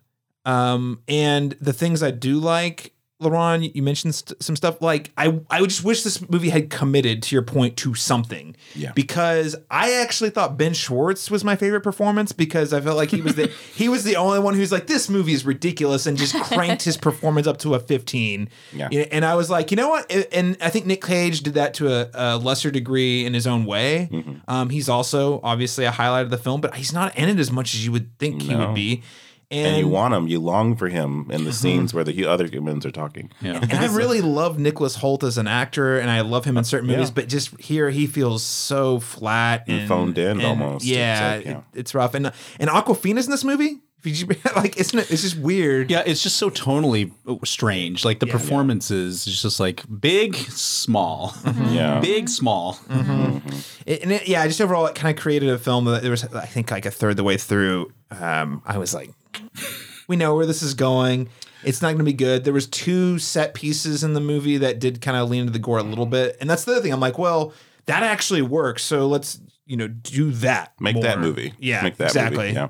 Um, and the things I do like, LaRon, you mentioned st- some stuff like I, I would just wish this movie had committed to your point to something yeah. because I actually thought Ben Schwartz was my favorite performance because I felt like he was the, he was the only one who's like, this movie is ridiculous and just cranked his performance up to a fifteen. Yeah. And I was like, you know what? And I think Nick Cage did that to a, a lesser degree in his own way. Mm-hmm. Um, he's also obviously a highlight of the film, but he's not in it as much as you would think no. he would be. And, and you want him, you long for him in the scenes where the other humans are talking. Yeah. And I really love Nicholas Hoult as an actor, and I love him in certain movies, yeah. but just here he feels so flat and, and phoned in and almost. Yeah, it's, like, yeah. It, it's rough. And and Aquafina's in this movie. Like isn't it? It's just weird. Yeah, it's just so tonally strange. Like the yeah, performances, yeah. it's just like big, small, mm-hmm. yeah, big, small. Mm-hmm. Mm-hmm. It, and it, yeah, just overall, it kind of created a film that there was. I think like a third of the way through, um, I was like, we know where this is going. It's not going to be good. There was two set pieces in the movie that did kind of lean into the gore a little bit. And that's the other thing. I'm like, well, that actually works. So let's, you know, do that. Make more. that movie. Yeah, Make that exactly. movie. Yeah.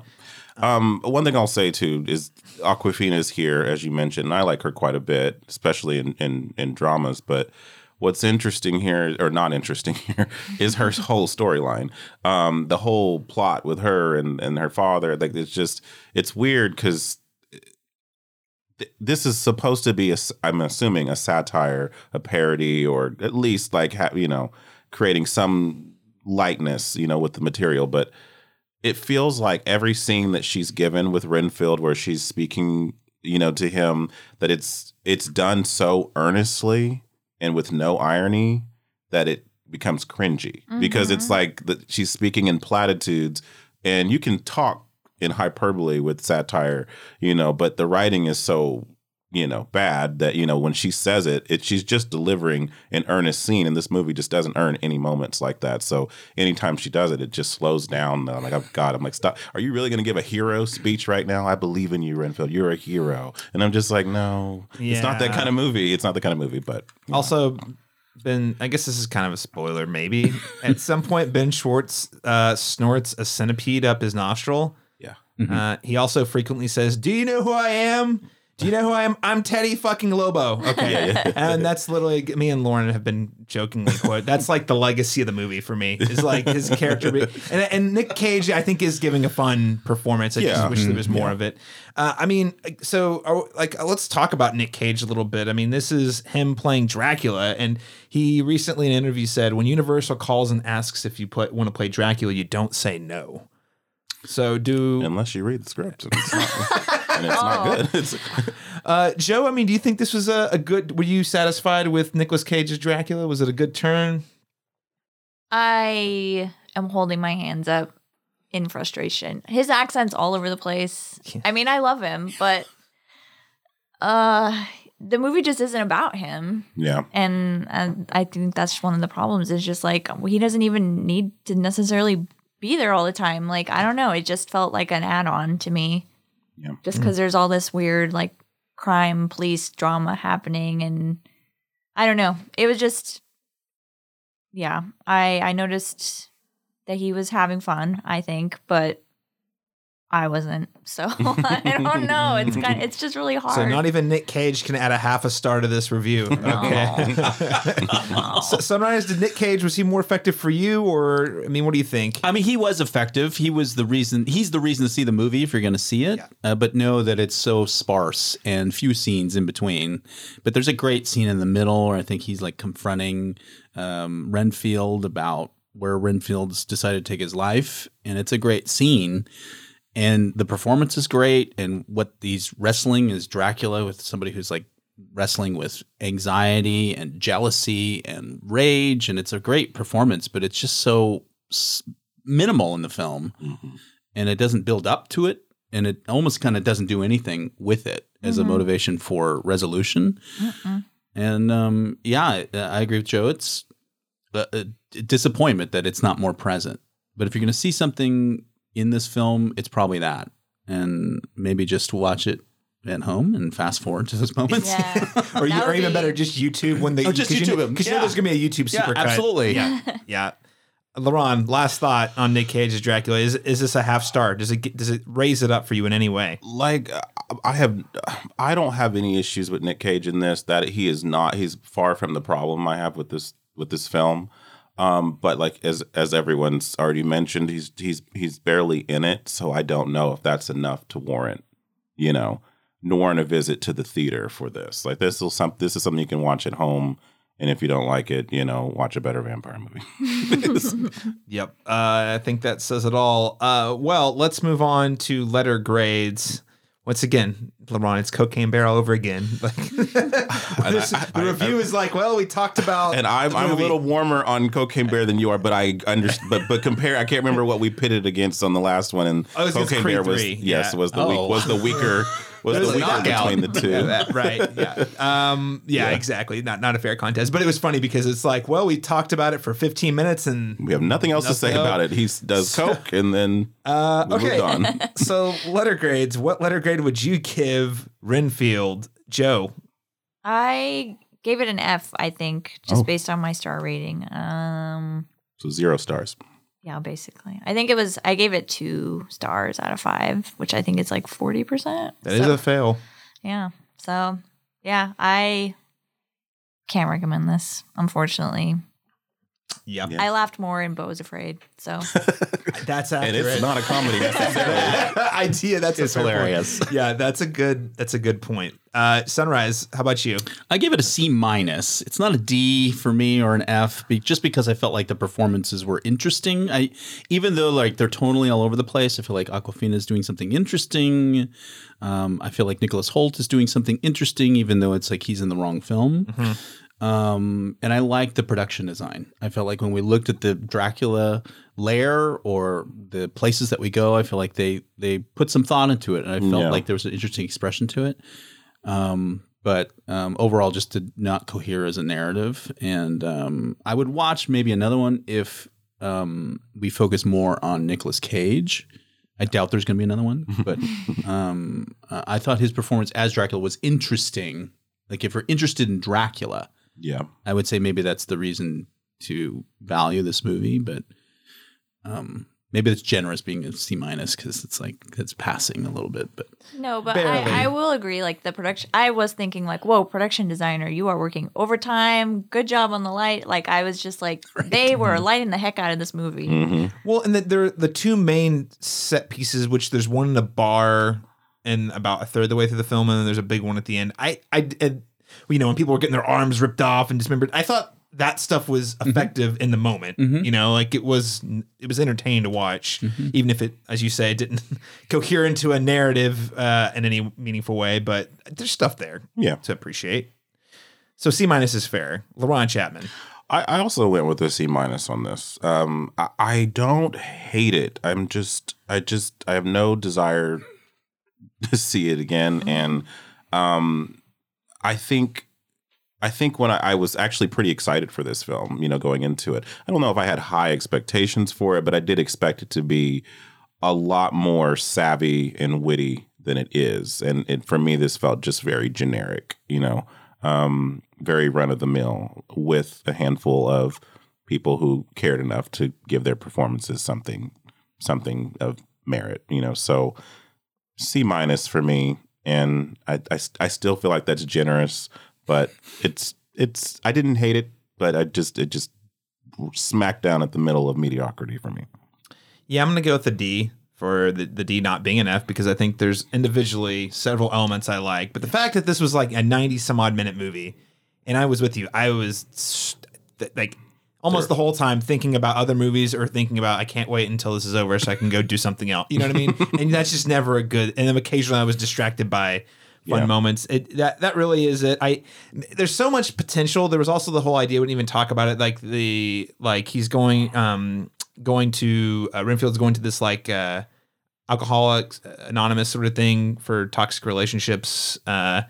Um, one thing I'll say, too, is Awkwafina's here, as you mentioned. And I like her quite a bit, especially in, in, in dramas. But what's interesting here, or not interesting here, is her whole storyline. Um, the whole plot with her and, and her father. Like, it's just, it's weird because this is supposed to be, a, I'm assuming, a satire, a parody, or at least like, ha- you know, creating some lightness, you know, with the material. But it feels like every scene that she's given with Renfield where she's speaking, you know, to him, that it's it's done so earnestly and with no irony that it becomes cringy mm-hmm. because it's like the, she's speaking in platitudes, and you can talk in hyperbole with satire, you know, but the writing is so, you know, bad that, you know, when she says it, it she's just delivering an earnest scene, and this movie just doesn't earn any moments like that. So anytime she does it, it just slows down. I'm like, oh, God, I'm like, stop. Are you really going to give a hero speech right now? I believe in you, Renfield. You're a hero. And I'm just like, no, yeah. it's not that kind of movie. It's not the kind of movie, but. Also, know. Ben, I guess this is kind of a spoiler, maybe. At some point, Ben Schwartz uh, snorts a centipede up his nostril. Mm-hmm. Uh, he also frequently says, do you know who I am? Do you know who I am? I'm Teddy fucking Lobo. Okay. Yeah, yeah, yeah. And that's literally, me and Lauren have been jokingly quote. That's like the legacy of the movie for me. It's like his character. Be- and, and Nick Cage, I think, is giving a fun performance. I yeah. just wish mm-hmm. there was more yeah. of it. Uh, I mean, so are, like, let's talk about Nick Cage a little bit. I mean, this is him playing Dracula. And he recently in an interview said, when Universal calls and asks if you play, want to play Dracula, you don't say no. So do unless you read the script and it's not, and it's oh. not good. It's, uh, Joe, I mean, do you think this was a, a good? Were you satisfied with Nicolas Cage's Dracula? Was it a good turn? I am holding my hands up in frustration. His accent's all over the place. Yeah. I mean, I love him, but uh, the movie just isn't about him. Yeah, and, and I think that's one of the problems. Is just like he doesn't even need to necessarily be there all the time. Like, I don't know. It just felt like an add-on to me. Yeah. Just because mm-hmm. there's all this weird, like, crime, police drama happening. And I don't know. It was just, yeah. I I noticed that he was having fun, I think, but I wasn't. So I don't know. It's kind of, it's just really hard. So not even Nick Cage can add a half a star to this review. Okay. No. So, Sunrise, did Nick Cage, was he more effective for you, or I mean, what do you think? I mean, he was effective. He was the reason. He's the reason to see the movie if you're going to see it. Yeah. Uh, but know that it's so sparse and few scenes in between. But there's a great scene in the middle where I think he's like confronting um, Renfield about where Renfield's decided to take his life, and it's a great scene. And the performance is great, and what he's wrestling is Dracula with somebody who's like wrestling with anxiety and jealousy and rage, and it's a great performance, but it's just so minimal in the film, mm-hmm. and it doesn't build up to it, and it almost kind of doesn't do anything with it as mm-hmm. a motivation for resolution. Mm-mm. And um, yeah, I, I agree with Joe. It's a, a disappointment that it's not more present, but if you're going to see something in this film, it's probably that, and maybe just watch it at home and fast forward to those moments, yeah. or, you, or even be... better, just YouTube when they oh, just YouTube them because you know there's gonna be a YouTube yeah, supercut. Absolutely, yeah, yeah. LaRon, last thought on Nick Cage's Dracula is: is this a half star? Does it get, does it raise it up for you in any way? Like I have, I don't have any issues with Nick Cage in this. That he is not. He's far from the problem I have with this with this film. Um, but like as as everyone's already mentioned, he's he's he's barely in it, so I don't know if that's enough to warrant, you know, warrant a visit to the theater for this. Like this is some this is something you can watch at home, and if you don't like it, you know, watch a better vampire movie. Yep, uh, I think that says it all. Uh, well, let's move on to letter grades. Once again, LaRon, it's Cocaine Bear all over again. Like, this, I, I, the review I, I, is like, well, we talked about, and I'm, I'm a little warmer on Cocaine Bear than you are, but I understand. but but compare, I can't remember what we pitted against on the last one, and oh, Cocaine Bear was three. yes yeah. was the oh. weak, was the weaker. was the weekend between the two. Yeah, right. Yeah. Um, yeah, yeah, exactly. Not not a fair contest. But it was funny because it's like, well, we talked about it for fifteen minutes and we have nothing else nothing to say else. about it. He does so, coke and then uh, we okay. moved on. So letter grades. What letter grade would you give Renfield? Joe? I gave it an F, I think, just oh. based on my star rating. Um, so zero stars. Yeah, basically. I think it was, I gave it two stars out of five, which I think is like forty percent. That so, is a fail. Yeah. So, yeah, I can't recommend this, unfortunately. Yeah. yeah. I laughed more in Beau Is Afraid. So that's accurate. And it's not a comedy necessarily. Idea that's it's hilarious. Point. Yeah, that's a good that's a good point. Uh, Sunrise, how about you? I gave it a C minus. It's not a D for me or an F, just because I felt like the performances were interesting. I, even though like they're totally all over the place, I feel like Awkwafina is doing something interesting. Um, I feel like Nicholas Hoult is doing something interesting, even though it's like he's in the wrong film. Mm-hmm. Um, and I like the production design. I felt like when we looked at the Dracula lair or the places that we go, I feel like they they put some thought into it, and I felt yeah. like there was an interesting expression to it. Um, but um, overall, just did not cohere as a narrative. And um, I would watch maybe another one if um, we focus more on Nicolas Cage. I doubt there's going to be another one, but um, uh, I thought his performance as Dracula was interesting. Like if we're interested in Dracula, yeah, I would say maybe that's the reason to value this movie. But um, maybe it's generous being a C minus because it's like it's passing a little bit. But no, but I, I will agree. Like the production, I was thinking like, whoa, production designer, you are working overtime. Good job on the light. Like I was just like right. they were lighting the heck out of this movie. Mm-hmm. Well, and the, there the two main set pieces, which there's one in the bar and about a third of the way through the film, and then there's a big one at the end. I, I, I you know, when people were getting their arms ripped off and dismembered, I thought that stuff was effective mm-hmm. in the moment. Mm-hmm. You know, like it was, it was entertaining to watch, mm-hmm. even if it, as you say, didn't cohere into a narrative uh, in any meaningful way. But there's stuff there, yeah, to appreciate. So C minus is fair. LaRon Chapman. I, I also went with a C minus on this. Um, I, I don't hate it. I'm just, I just, I have no desire to see it again. Mm-hmm. And um, I think, I think when I, I was actually pretty excited for this film, you know, going into it, I don't know if I had high expectations for it, but I did expect it to be a lot more savvy and witty than it is. And it, for me, this felt just very generic, you know, um, very run of the mill with a handful of people who cared enough to give their performances something, something of merit, you know, so C minus for me. And I, I, I still feel like that's generous. But it's it's I didn't hate it, but I just it just smacked down at the middle of mediocrity for me. Yeah, I'm gonna go with the D for the, the D not being an F because I think there's individually several elements I like, but the fact that this was like a ninety some odd minute movie, and I was with you, I was st- like almost sure. the whole time thinking about other movies or thinking about I can't wait until this is over so I can go do something else. You know what I mean? And that's just never a good. And then occasionally I was distracted by fun yeah. moments. It, that that really is it. I there's so much potential. There was also the whole idea. We didn't even talk about it. Like the like he's going um going to uh, Renfield's going to this like uh, Alcoholics Anonymous sort of thing for toxic relationships. Uh,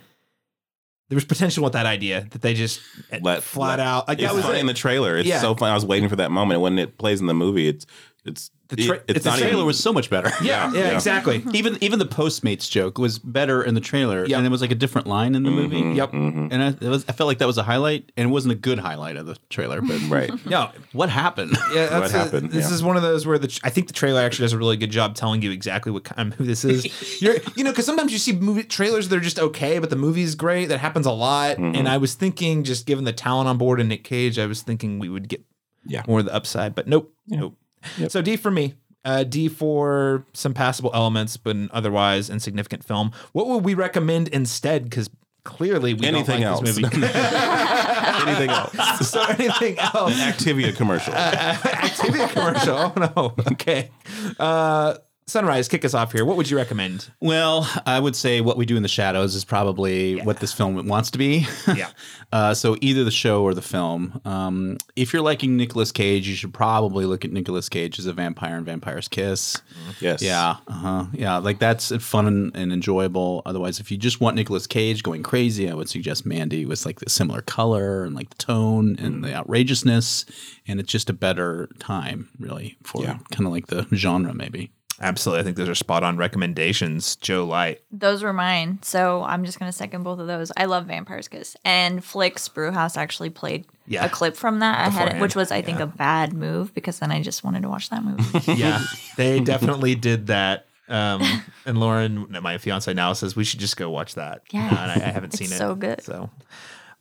there was potential with that idea that they just let, flat let, out. Like it's that was funny it. in the trailer. It's yeah. so fun. I was waiting for that moment when it plays in the movie. It's it's. The, tra- it, it's it's not the trailer even, was so much better. Yeah, yeah, yeah, exactly. Even even the Postmates joke was better in the trailer, yep. and it was like a different line in the mm-hmm, movie. Yep, mm-hmm. and I, it was, I felt like that was a highlight, and it wasn't a good highlight of the trailer. But right, no, what happened? Yeah, that's what a, happened? This yeah. is one of those where the I think the trailer actually does a really good job telling you exactly what kind of movie this is. You're, you know, because sometimes you see movie trailers that are just okay, but the movie's great. That happens a lot. Mm-hmm. And I was thinking, just given the talent on board and Nick Cage, I was thinking we would get yeah. more of the upside, but nope, yeah. nope. Yep. So D for me, uh, D for some passable elements, but an otherwise insignificant film. What would we recommend instead? Because clearly we anything don't like else. This movie. Anything else. So anything else. An Activia commercial. Uh, Activia commercial. Oh, no. Okay. Uh, Sunrise, kick us off here. What would you recommend? Well, I would say What We Do in the Shadows is probably yeah. what this film wants to be. yeah. Uh, so either the show or the film. Um, if you're liking Nicolas Cage, you should probably look at Nicolas Cage as a vampire in Vampire's Kiss. Mm. Yes. Yeah. Uh-huh. Yeah. Like that's fun and, and enjoyable. Otherwise, if you just want Nicolas Cage going crazy, I would suggest Mandy with like the similar color and like the tone mm. and the outrageousness. And it's just a better time, really, for yeah. kind of like the genre, maybe. Absolutely. I think those are spot on recommendations. Jo Light. Those were mine. So I'm just going to second both of those. I love Vampire's Kiss. And Flick's Brewhouse actually played yeah. a clip from that, Beforehand. I had, which was, I yeah. think, a bad move because then I just wanted to watch that movie. yeah. They definitely did that. Um, and LaRon, my fiance now, says we should just go watch that. Yeah. Uh, and I, I haven't it's seen it. so good. So.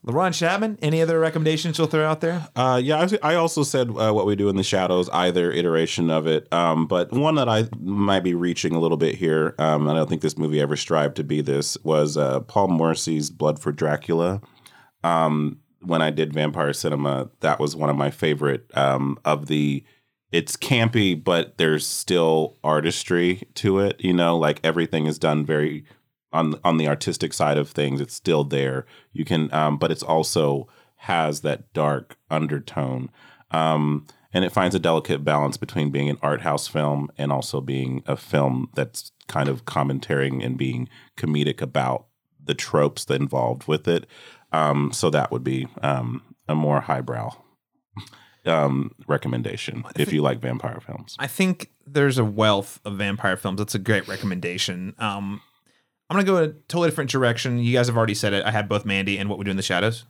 LaRon Chapman, any other recommendations you'll throw out there? Uh, yeah, I, I also said uh, What We Do in the Shadows, either iteration of it. Um, but one that I might be reaching a little bit here, um, I don't think this movie ever strived to be this, was uh, Paul Morrissey's Blood for Dracula. Um, when I did Vampire Cinema, that was one of my favorite um, of the... It's campy, but there's still artistry to it. You know, like everything is done very... On, on the artistic side of things, it's still there. You can, um, but it's also has that dark undertone, um, and it finds a delicate balance between being an art house film and also being a film that's kind of commentating and being comedic about the tropes that involved with it. Um, so that would be um, a more highbrow um, recommendation if you like vampire films. I think there's a wealth of vampire films. That's a great recommendation. Um, I'm going to go a totally different direction. You guys have already said it. I had both Mandy and What We Do in the Shadows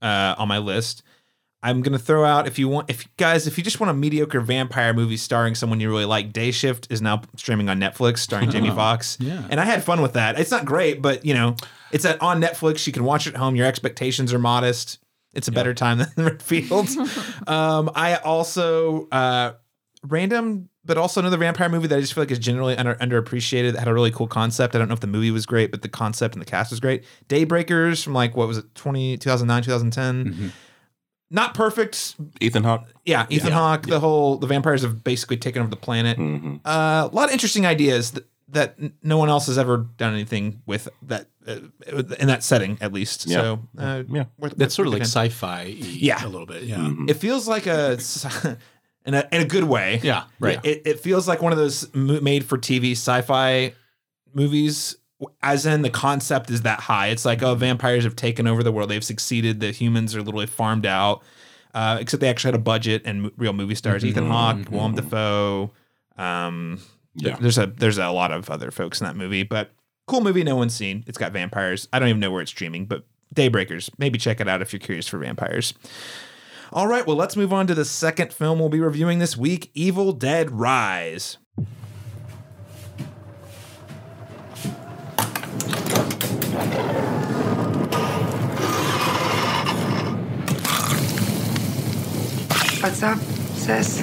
uh, on my list. I'm going to throw out, if you want, if guys, if you just want a mediocre vampire movie starring someone you really like, Day Shift is now streaming on Netflix, starring oh, Jamie Foxx. Yeah. And I had fun with that. It's not great, but, you know, it's at, on Netflix. You can watch it at home. Your expectations are modest. It's a yep. better time than Renfield. um, I also, uh, random... But also another vampire movie that I just feel like is generally under, underappreciated that had a really cool concept. I don't know if the movie was great, but the concept and the cast was great. Daybreakers from like, what was it, twenty, two thousand nine, two thousand ten? Mm-hmm. Not perfect. Ethan Hawke. Yeah, Ethan yeah. Hawke. Yeah. The whole, the vampires have basically taken over the planet. Mm-hmm. Uh, a lot of interesting ideas that, that no one else has ever done anything with that uh, in that setting, at least. Yeah. So uh, yeah. that's sort of like sci-fi yeah. a little bit. Yeah, mm-hmm. It feels like a... In a, in a good way. Yeah, right. It, it feels like one of those made-for-T V sci-fi movies, as in the concept is that high. It's like, oh, vampires have taken over the world. They've succeeded. The humans are literally farmed out, uh, except they actually had a budget and real movie stars. Mm-hmm. Ethan Hawke, mm-hmm. Willem Dafoe. Um, yeah. There's a there's a lot of other folks in that movie, but cool movie no one's seen. It's got vampires. I don't even know where it's streaming, but Daybreakers. Maybe check it out if you're curious for vampires. All right, well, let's move on to the second film we'll be reviewing this week, Evil Dead Rise. What's up, sis?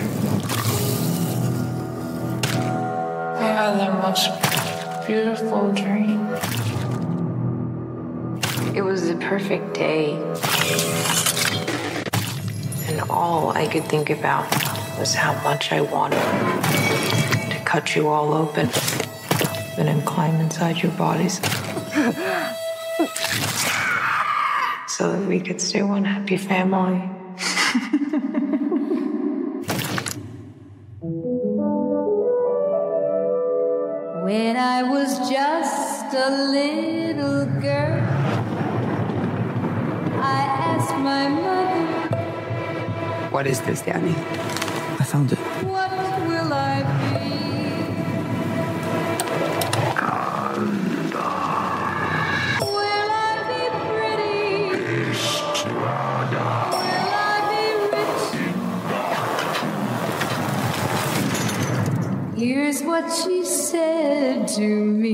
I had the most beautiful dream. It was the perfect day. And all I could think about was how much I wanted to cut you all open and then climb inside your bodies so that we could stay one happy family. When I was just a little girl, I asked my mother, "What is this, Danny?" "I found it." "What will I be? Kanda. Will I be pretty? Estrada. Will I be rich?" Here's what she said to me.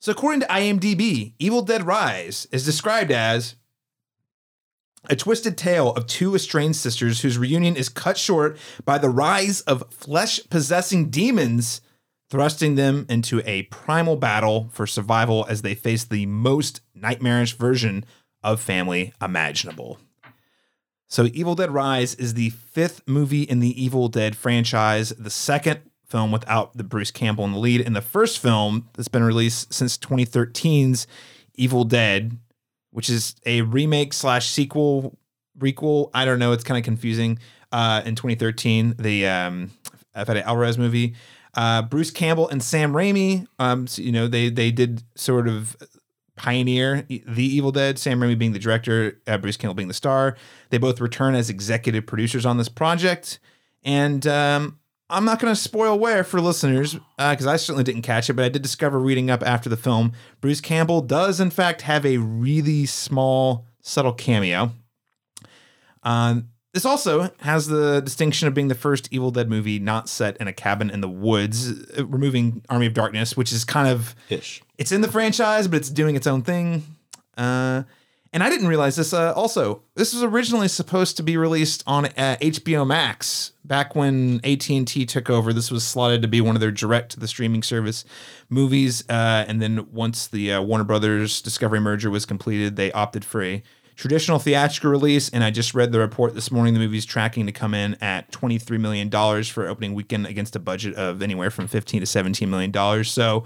So according to I M D B, Evil Dead Rise is described as a twisted tale of two estranged sisters whose reunion is cut short by the rise of flesh-possessing demons, thrusting them into a primal battle for survival as they face the most nightmarish version of family imaginable. So Evil Dead Rise is the fifth movie in the Evil Dead franchise, the second film without the Bruce Campbell in the lead. And the first film that's been released since twenty thirteen's Evil Dead, which is a remake slash sequel, requel. I don't know. It's kind of confusing. Uh, in twenty thirteen, the um, Fede Alvarez movie. Uh, Bruce Campbell and Sam Raimi, um, so, you know, they they did sort of pioneer the Evil Dead, Sam Raimi being the director, uh, Bruce Campbell being the star. They both return as executive producers on this project. And um, I'm not going to spoil where for listeners, because uh, I certainly didn't catch it, but I did discover reading up after the film, Bruce Campbell does, in fact, have a really small, subtle cameo. Um, This also has the distinction of being the first Evil Dead movie not set in a cabin in the woods, removing Army of Darkness, which is kind of ish. It's in the franchise, but it's doing its own thing. Uh, and I didn't realize this. Uh, also, this was originally supposed to be released on uh, H B O Max back when A T and T took over. This was slotted to be one of their direct to the streaming service movies. Uh, and then once the uh, Warner Brothers Discovery merger was completed, they opted for a traditional theatrical release, and I just read the report this morning. The movie's tracking to come in at twenty-three million dollars for opening weekend against a budget of anywhere from fifteen to seventeen million dollars. So,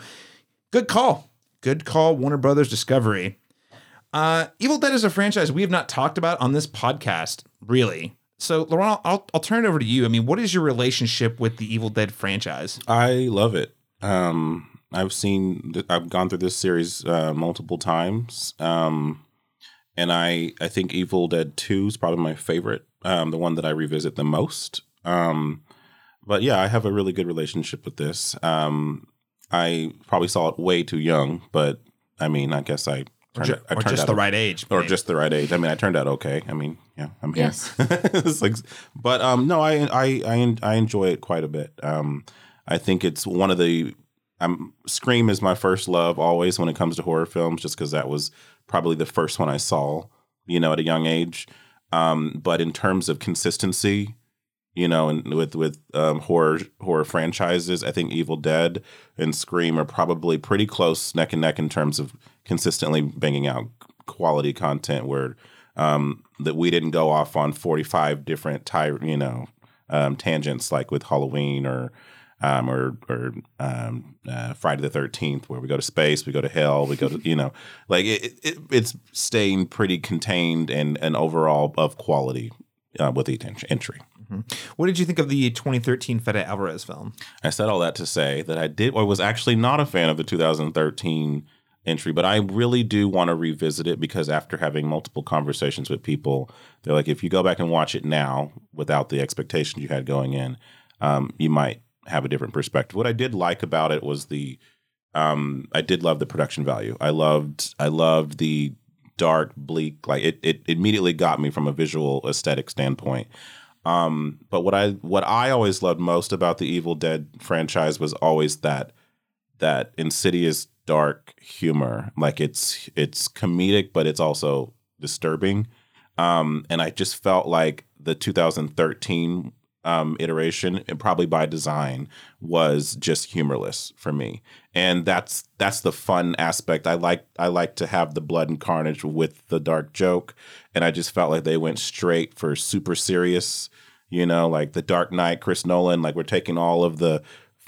good call. Good call, Warner Brothers Discovery. Uh, Evil Dead is a franchise we have not talked about on this podcast, really. So, LaRon, I'll, I'll turn it over to you. I mean, what is your relationship with the Evil Dead franchise? I love it. Um, I've seen, I've gone through this series uh, multiple times. Um, And I, I think Evil Dead two is probably my favorite, um, the one that I revisit the most. Um, but yeah, I have a really good relationship with this. Um, I probably saw it way too young, but I mean, I guess I turned, or ju- I turned or just out the right age, or maybe. just the right age. I mean, I turned out okay. I mean, yeah, I'm here. Yes. It's like, but um, no, I I I I enjoy it quite a bit. Um, I think it's one of the. Um, Scream is my first love always when it comes to horror films, just because that was probably the first one I saw, you know, at a young age. Um, but in terms of consistency, you know, and with with um, horror horror franchises, I think Evil Dead and Scream are probably pretty close neck and neck in terms of consistently banging out quality content where um, that we didn't go off on forty-five different, ty- you know, um, tangents like with Halloween or. Um, or or um, uh, Friday the thirteenth, where we go to space, we go to hell, we go to, you know, like it, it, it's staying pretty contained and, and overall of quality uh, with each entry. Mm-hmm. What did you think of the twenty thirteen Fede Alvarez film? I said all that to say that I did, or was actually not a fan of the two thousand thirteen entry, but I really do want to revisit it because after having multiple conversations with people, they're like, if you go back and watch it now without the expectations you had going in, um, you might have a different perspective. What I did like about it was the, um, I did love the production value. I loved, I loved the dark, bleak, like it, it immediately got me from a visual aesthetic standpoint. Um, but what I, what I always loved most about the Evil Dead franchise was always that, that insidious dark humor. Like it's, it's comedic, but it's also disturbing. Um, and I just felt like the two thousand thirteen Um, iteration, and probably by design, was just humorless for me, and that's that's the fun aspect. I like I like to have the blood and carnage with the dark joke, and I just felt like they went straight for super serious. You know, like the Dark Knight, Chris Nolan. Like we're taking all of the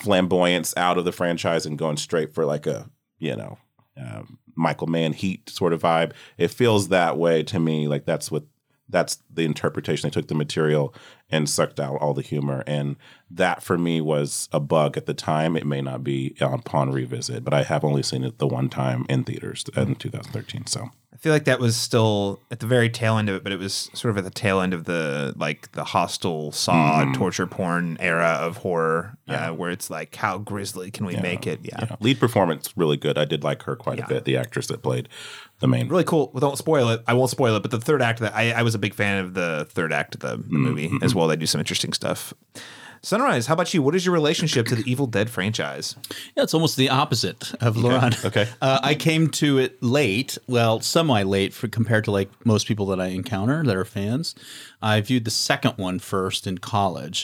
flamboyance out of the franchise and going straight for like a you know uh, Michael Mann Heat sort of vibe. It feels that way to me. Like that's what. That's the interpretation. They took the material and sucked out all the humor. And that for me was a bug at the time. It may not be upon revisit, but I have only seen it the one time in theaters in two thousand thirteen. So I feel like that was still at the very tail end of it, but it was sort of at the tail end of the, like the hostile Saw mm. torture porn era of horror, yeah. uh, where it's like, how grisly can we yeah. make it? Yeah. yeah. Lead performance, really good. I did like her quite yeah. a bit. The actress that played the main. Really cool. Well, don't spoil it. I won't spoil it. But the third act, that I, I was a big fan of the third act of the, the mm-hmm. movie as well. They do some interesting stuff. Sunrise, how about you? What is your relationship to the Evil Dead franchise? Yeah, it's almost the opposite of LaRon. Okay. okay. Uh, I came to it late. Well, semi-late for compared to like most people that I encounter that are fans. I viewed the second one first in college.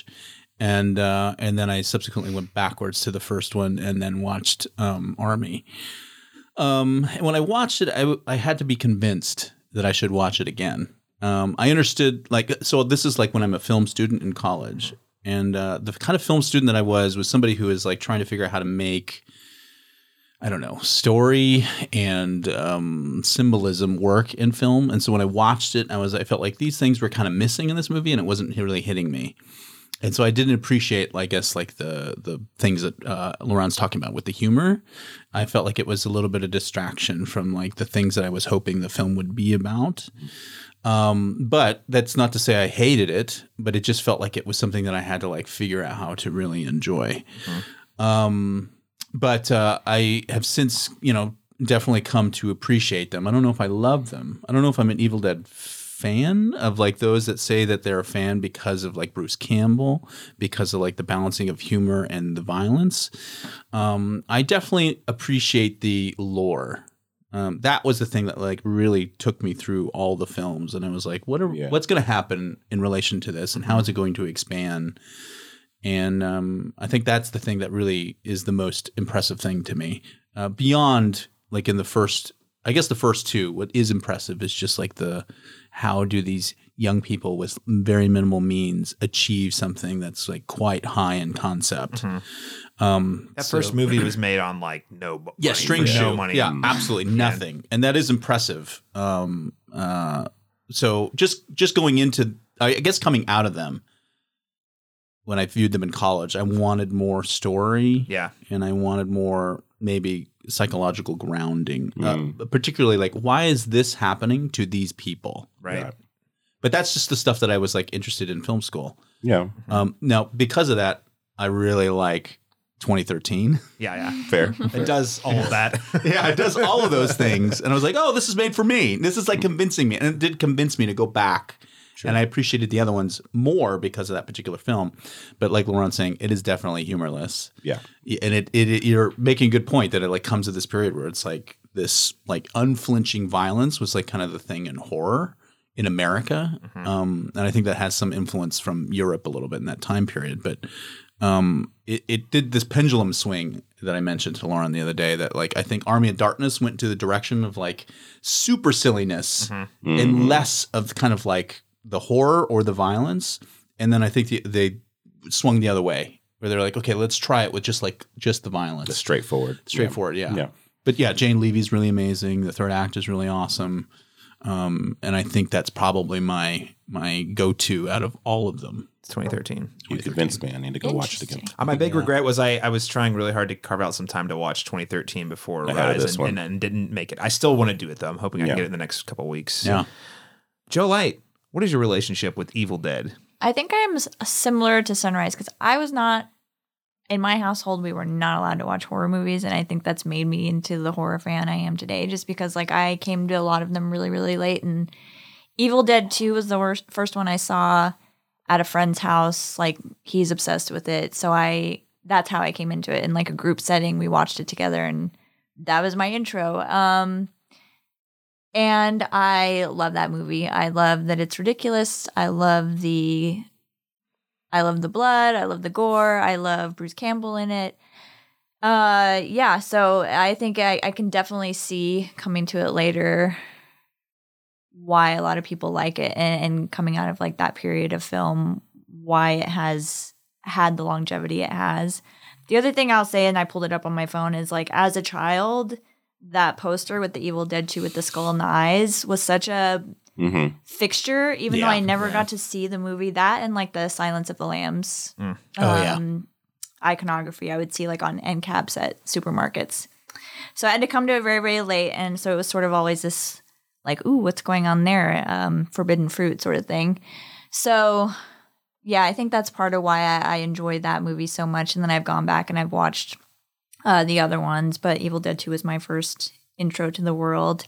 And uh, and then I subsequently went backwards to the first one and then watched um, Army. Um, and when I watched it, I, I had to be convinced that I should watch it again. Um, I understood, like, so this is like when I'm a film student in college And uh, the kind of film student that I was was somebody who is like trying to figure out how to make, I don't know, story and um, symbolism work in film. And so when I watched it, I was I felt like these things were kind of missing in this movie, and it wasn't really hitting me. And so I didn't appreciate, I guess, like the the things that uh, LaRon's talking about with the humor. I felt like it was a little bit of distraction from like the things that I was hoping the film would be about. Um, but that's not to say I hated it, but it just felt like it was something that I had to like figure out how to really enjoy. Mm-hmm. Um, but uh, I have since, you know, definitely come to appreciate them. I don't know if I love them. I don't know if I'm an Evil Dead fan. fan of like those that say that they're a fan because of like Bruce Campbell, because of like the balancing of humor and the violence. Um, I definitely appreciate the lore. Um, that was the thing that like really took me through all the films. And I was like, what are, yeah. what's going to happen in relation to this, and how is it going to expand? And um, I think that's the thing that really is the most impressive thing to me, uh, beyond like in the first, I guess the first two. What is impressive is just like the, how do these young people with very minimal means achieve something that's like quite high in concept? Mm-hmm. Um, that so, first movie was made on like no money. Yeah, string show. No money. Yeah, absolutely nothing. And that is impressive. Um, uh, so just just going into, I guess coming out of them, when I viewed them in college, I wanted more story. Yeah. And I wanted more maybe psychological grounding, mm. uh, particularly like, why is this happening to these people? Right. Yeah. But that's just the stuff that I was like interested in film school. Yeah. Um, now, because of that, I really like twenty thirteen. Yeah. Yeah. Fair. Fair. It does all of that. Yeah. It does all of those things. And I was like, oh, this is made for me. This is like convincing me. And it did convince me to go back. Sure. And I appreciated the other ones more because of that particular film. But like LaRon's saying, it is definitely humorless. Yeah. And it, it, it you're making a good point that it like comes to this period where it's like this like unflinching violence was like kind of the thing in horror in America. Mm-hmm. Um, and I think that has some influence from Europe a little bit in that time period. But um, it, it did this pendulum swing that I mentioned to LaRon the other day that like I think Army of Darkness went to the direction of like super silliness mm-hmm. and mm-hmm. less of kind of like the horror or the violence. And then I think the, they swung the other way where they're like, okay, let's try it with just like just the violence. The straightforward. Straightforward. Yeah. yeah. But yeah, Jane Levy's really amazing. The third act is really awesome. Um, and I think that's probably my, my go-to out of all of them. It's twenty thirteen. You convinced me. I need to go watch it again. Uh, my big yeah. regret was I, I was trying really hard to carve out some time to watch twenty thirteen before Rise and, and, and didn't make it. I still want to do it though. I'm hoping yeah. I can get it in the next couple of weeks. Yeah. Jo Light. What is your relationship with Evil Dead? I think I'm similar to Sunrise because I was not – in my household, we were not allowed to watch horror movies, and I think that's made me into the horror fan I am today just because, like, I came to a lot of them really, really late. And Evil Dead two was the worst, first one I saw at a friend's house. Like, he's obsessed with it. So I – that's how I came into it. In, like, a group setting, we watched it together, and that was my intro. Um And I love that movie. I love that it's ridiculous. I love the I love the blood. I love the gore. I love Bruce Campbell in it. Uh, yeah, so I think I, I can definitely see coming to it later why a lot of people like it and, and coming out of like that period of film, why it has had the longevity it has. The other thing I'll say, and I pulled it up on my phone, is like as a child – that poster with the Evil Dead two with the skull and the eyes was such a mm-hmm. fixture, even yeah, though I never yeah. got to see the movie. That and like the Silence of the Lambs mm. oh, um, yeah. iconography I would see like on end caps at supermarkets. So I had to come to it very, very late. And so it was sort of always this like, ooh, what's going on there? Um, forbidden fruit sort of thing. So yeah, I think that's part of why I, I enjoyed that movie so much. And then I've gone back and I've watched Uh, the other ones, but Evil Dead two was my first intro to the world.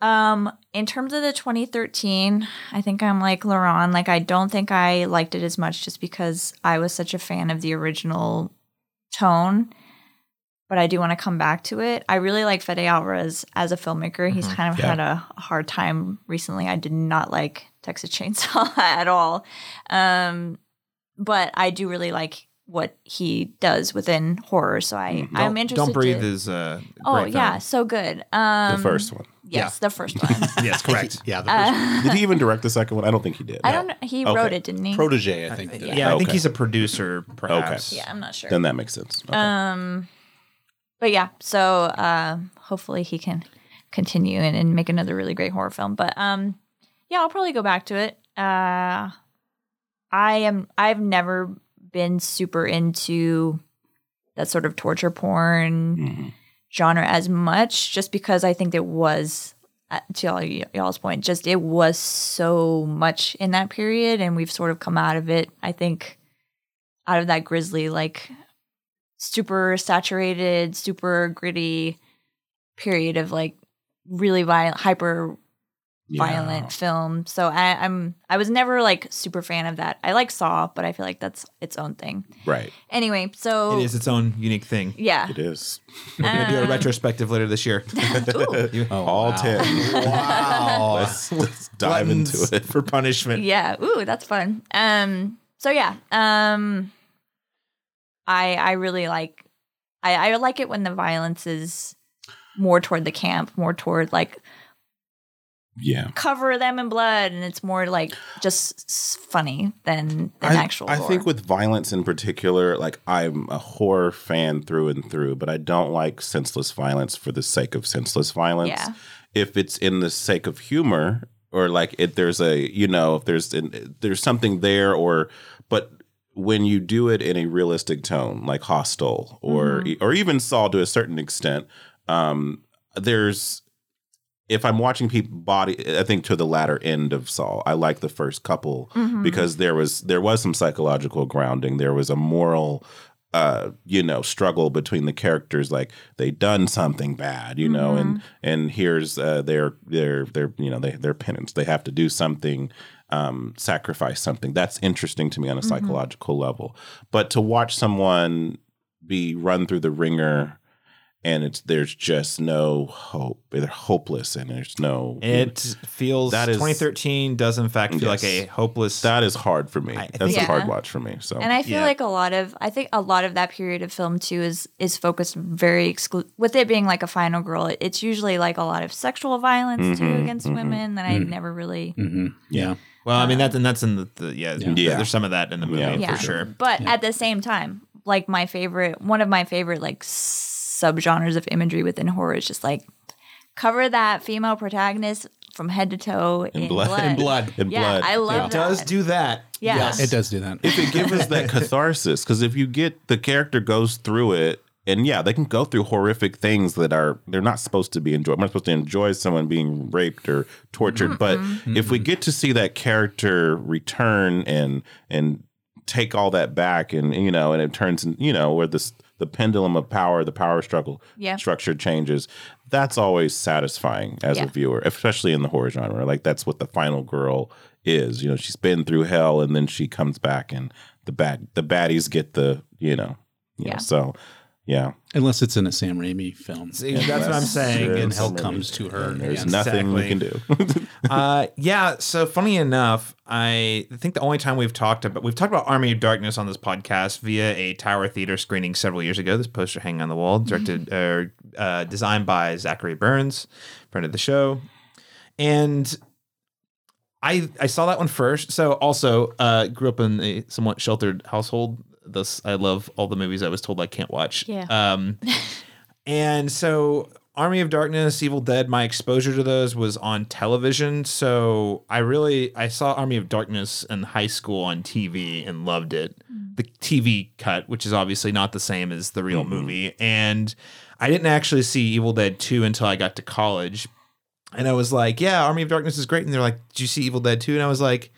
Um, in terms of the twenty thirteen, I think I'm like LaRon. Like, I don't think I liked it as much just because I was such a fan of the original tone, but I do want to come back to it. I really like Fede Alvarez as a filmmaker. He's mm-hmm. kind of yeah. had a hard time recently. I did not like Texas Chainsaw at all. Um, but I do really like what he does within horror. So I, don't, I'm interested. Don't Breathe to, is uh, oh yeah. So good. Um, the first one. Yes, yeah. the first one. Yes, correct. yeah, the first uh, one. Did he even direct the second one? I don't think he did. I don't. He okay. wrote it, didn't he? Protégé, I think. I, yeah, yeah oh, okay. I think he's a producer, perhaps. Okay. Yeah, I'm not sure. Then that makes sense. Okay. Um, but yeah, so uh, hopefully he can continue and, and make another really great horror film. But um, yeah, I'll probably go back to it. Uh, I am. I've never been super into that sort of torture porn. Mm-hmm. genre as much, just because I think it was, to y'all, y'all's point, just it was so much in that period, and we've sort of come out of it, I think, out of that grisly, like, super saturated, super gritty period of, like, really violent, hyper violent yeah. film. So I, I'm, I was never, like, super fan of that. I like Saw, but I feel like that's its own thing. Right. Anyway, so. It is its own unique thing. Yeah. It is. We're um, going to do a retrospective later this year. you, oh, all wow. ten. Wow. let's, let's dive Buttons into it. For punishment. Yeah. Ooh, that's fun. Um. So yeah. Um. I, I really like, I, I like it when the violence is more toward the camp, more toward, like, yeah, cover them in blood, and it's more like just funny than than I, actual I horror. Think with violence in particular, like, I'm a horror fan through and through, but I don't like senseless violence for the sake of senseless violence. Yeah. If it's in the sake of humor, or like if there's a, you know, if there's an, there's something there, or but when you do it in a realistic tone, like Hostel or mm-hmm. or even Saw to a certain extent, um, there's. If I'm watching people body, I think to the latter end of Saw, I like the first couple mm-hmm. because there was there was some psychological grounding. There was a moral, uh, you know, struggle between the characters. Like, they done something bad, you mm-hmm. know, and and here's uh, their their their you know they, their penance. They have to do something, um, sacrifice something. That's interesting to me on a mm-hmm. psychological level. But to watch someone be run through the ringer. And it's there's just no hope. They're hopeless, and there's no. It feels that is, twenty thirteen does in fact feel yes. like a hopeless. That is hard for me. I, I That's think, a yeah. hard watch for me. So, and I feel yeah. like a lot of I think a lot of that period of film too is is focused very exclu- with it being like a final girl. It's usually like a lot of sexual violence mm-hmm, too against mm-hmm, women that mm-hmm. I never really. Mm-hmm. Yeah. Well, um, I mean that's and that's in the, the yeah, yeah. yeah. There's some of that in the movie yeah, yeah. for sure. But yeah. at the same time, like my favorite, one of my favorite like. subgenres of imagery within horror is just like cover that female protagonist from head to toe in, in blood. blood. In blood. In yeah, blood. I love yeah. that. It does do that. Yeah. Yes. It does do that. If it gives us that catharsis, because if you get the character goes through it, and yeah, they can go through horrific things that are, they're not supposed to be enjoyed. We're not supposed to enjoy someone being raped or tortured. Mm-mm. But Mm-mm. if we get to see that character return and and take all that back and, you know, and it turns, you know, where this, the pendulum of power, the power struggle yeah. structure changes. That's always satisfying as yeah. a viewer, especially in the horror genre. Like that's what the final girl is. You know, she's been through hell and then she comes back and the bad, the baddies get the, you know, you yeah. know, so yeah. Unless it's in a Sam Raimi film. See, that's what I'm saying. Sure. And hell comes to her. And there's yeah, nothing exactly. we can do. uh, yeah. So funny enough, I think the only time we've talked about, we've talked about Army of Darkness on this podcast via a Tower Theater screening several years ago. This poster hanging on the wall, directed or uh, uh, designed by Zachary Burns, friend of the show. And I I saw that one first. So also uh, grew up in a somewhat sheltered household. This I love all the movies I was told I can't watch. Yeah. Um, and so Army of Darkness, Evil Dead, my exposure to those was on television. So I really I saw Army of Darkness in high school on T V and loved it. Mm. The T V cut, which is obviously not the same as the real mm-hmm. movie. And I didn't actually see Evil Dead two until I got to college. And I was like, yeah, Army of Darkness is great. And they're like, did you see Evil Dead two? And I was like,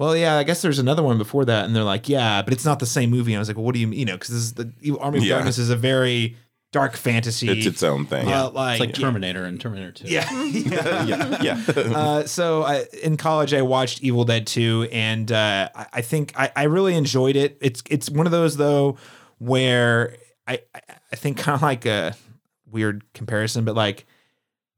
well, yeah, I guess there's another one before that. And they're like, yeah, but it's not the same movie. And I was like, well, what do you mean? You know, because this is the Army of yeah. Darkness is a very dark fantasy. It's its own thing. Uh, like, it's like yeah. Terminator and Terminator two. Yeah. yeah. yeah. yeah. uh, so I, in college, I watched Evil Dead two, and uh, I, I think I, I really enjoyed it. It's it's one of those, though, where I, I think kind of like a weird comparison, but like,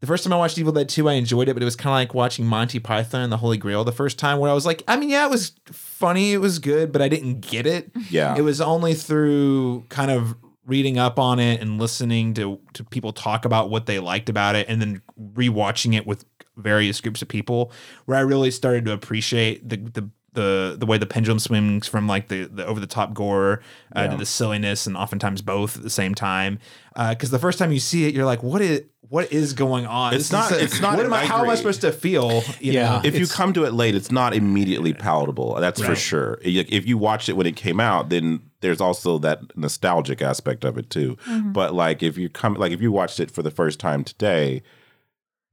the first time I watched Evil Dead two, I enjoyed it, but it was kind of like watching Monty Python and the Holy Grail the first time, where I was like, I mean, yeah, it was funny, it was good, but I didn't get it. Yeah. It was only through kind of reading up on it and listening to, to people talk about what they liked about it and then rewatching it with various groups of people where I really started to appreciate the, the, the, the way the pendulum swings from like the, the over the top gore uh, yeah. to the silliness and oftentimes both at the same time. Uh, Cause the first time you see it, you're like, what is, what is going on? It's this not, a, it's not, what am I, how am I supposed to feel? You yeah. know? If you come to it late, it's not immediately palatable. That's right. for sure. If you watched it when it came out, then there's also that nostalgic aspect of it too. Mm-hmm. But like, if you come, like if you watched it for the first time today,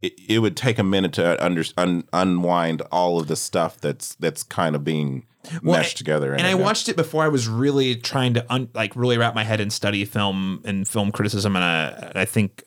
It, it would take a minute to under, un, unwind all of the stuff that's that's kind of being well, meshed I, together. And I it. watched it before I was really trying to un, like really wrap my head and study film and film criticism. And I, I think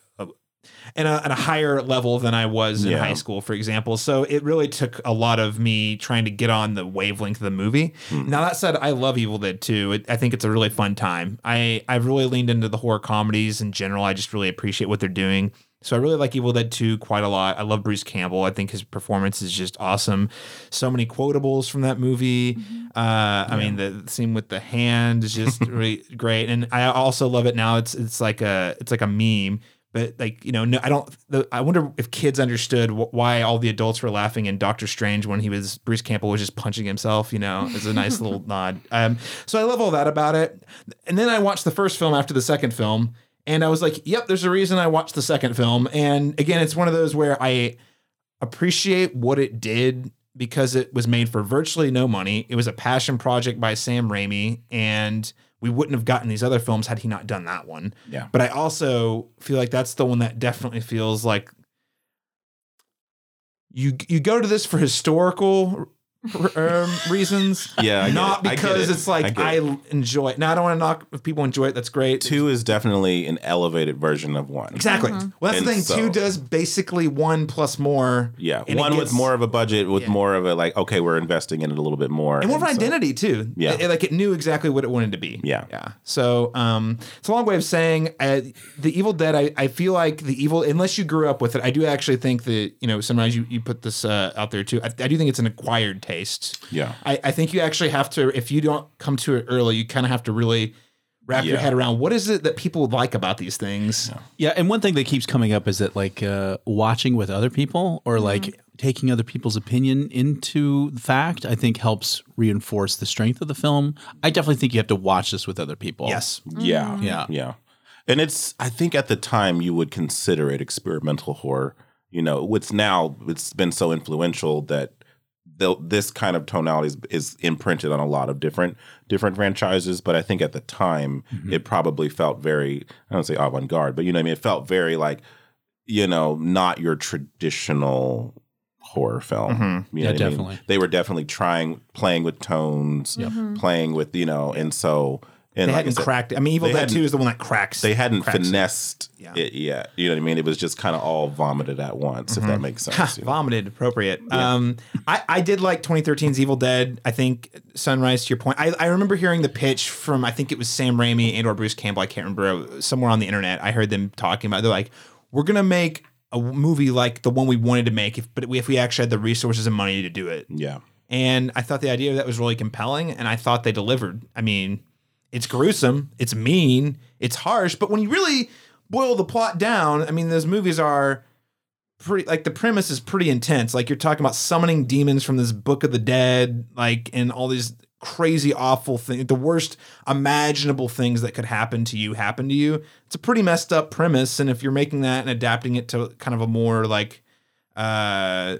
and at a higher level than I was in yeah. high school, for example. So it really took a lot of me trying to get on the wavelength of the movie. Mm. Now, that said, I love Evil Dead too. It, I think it's a really fun time. I, I've really leaned into the horror comedies in general. I just really appreciate what they're doing. So I really like Evil Dead two quite a lot. I love Bruce Campbell. I think his performance is just awesome. So many quotables from that movie. Mm-hmm. Uh, yeah. I mean, the scene with the hand is just really great. And I also love it now. It's it's like a it's like a meme. But like, you know, no, I don't. The, I wonder if kids understood wh- why all the adults were laughing in Doctor Strange when he was Bruce Campbell was just punching himself. You know, it's a nice little nod. Um, so I love all that about it. And then I watched the first film after the second film. And I was like, yep, there's a reason I watched the second film. And again, it's one of those where I appreciate what it did because it was made for virtually no money. It was a passion project by Sam Raimi, and we wouldn't have gotten these other films had he not done that one. Yeah. But I also feel like that's the one that definitely feels like you you go to this for historical um, reasons. Yeah. I not it. Because it. It's like I, it. I enjoy it. Now I don't want to knock if people enjoy it. That's great. Two is definitely an elevated version of one. Exactly. Mm-hmm. Well, that's and the thing. So, two does basically one plus more. Yeah. One gets, with more of a budget with yeah. more of a like, okay, we're investing in it a little bit more. And more of an so, identity too. Yeah. It, like it knew exactly what it wanted to be. Yeah. Yeah. So, um, it's a long way of saying uh, the Evil Dead. I, I feel like the evil, unless you grew up with it, I do actually think that, you know, sometimes you, you put this uh, out there too. I, I do think it's an acquired taste. Yeah. I, I think you actually have to, if you don't come to it early, you kind of have to really wrap yeah. your head around what is it that people like about these things. Yeah. yeah and one thing that keeps coming up is that like uh, watching with other people or mm-hmm. like taking other people's opinion into fact, I think helps reinforce the strength of the film. I definitely think you have to watch this with other people. Yes. Mm-hmm. Yeah. Yeah. Yeah. And it's, I think at the time you would consider it experimental horror, you know, what's now it's been so influential that this kind of tonality is, is imprinted on a lot of different different franchises. But I think at the time, mm-hmm. it probably felt very, I don't say avant-garde, but you know what I mean? It felt very like, you know, not your traditional horror film. Mm-hmm. You know yeah, definitely. I mean? They were definitely trying, playing with tones, yep. playing with, you know, and so... And they like hadn't I said, cracked. I mean, Evil Dead two is the one that cracks. They hadn't cracks finessed it. Yeah. it yet. You know what I mean? It was just kind of all vomited at once, mm-hmm. if that makes sense. You know? Vomited, appropriate. Yeah. Um, I, I did like twenty thirteen's Evil Dead. I think Sunrise, to your point, I, I remember hearing the pitch from, I think it was Sam Raimi and or Bruce Campbell. I can't remember. Somewhere on the internet, I heard them talking about it. They're like, we're going to make a movie like the one we wanted to make, if, but if we actually had the resources and money to do it. Yeah. And I thought the idea of that was really compelling, and I thought they delivered. I mean... It's gruesome, it's mean, it's harsh, but when you really boil the plot down, I mean, those movies are pretty, like, the premise is pretty intense. Like, you're talking about summoning demons from this Book of the Dead, like, and all these crazy, awful things, the worst imaginable things that could happen to you happen to you. It's a pretty messed up premise, and if you're making that and adapting it to kind of a more, like, uh...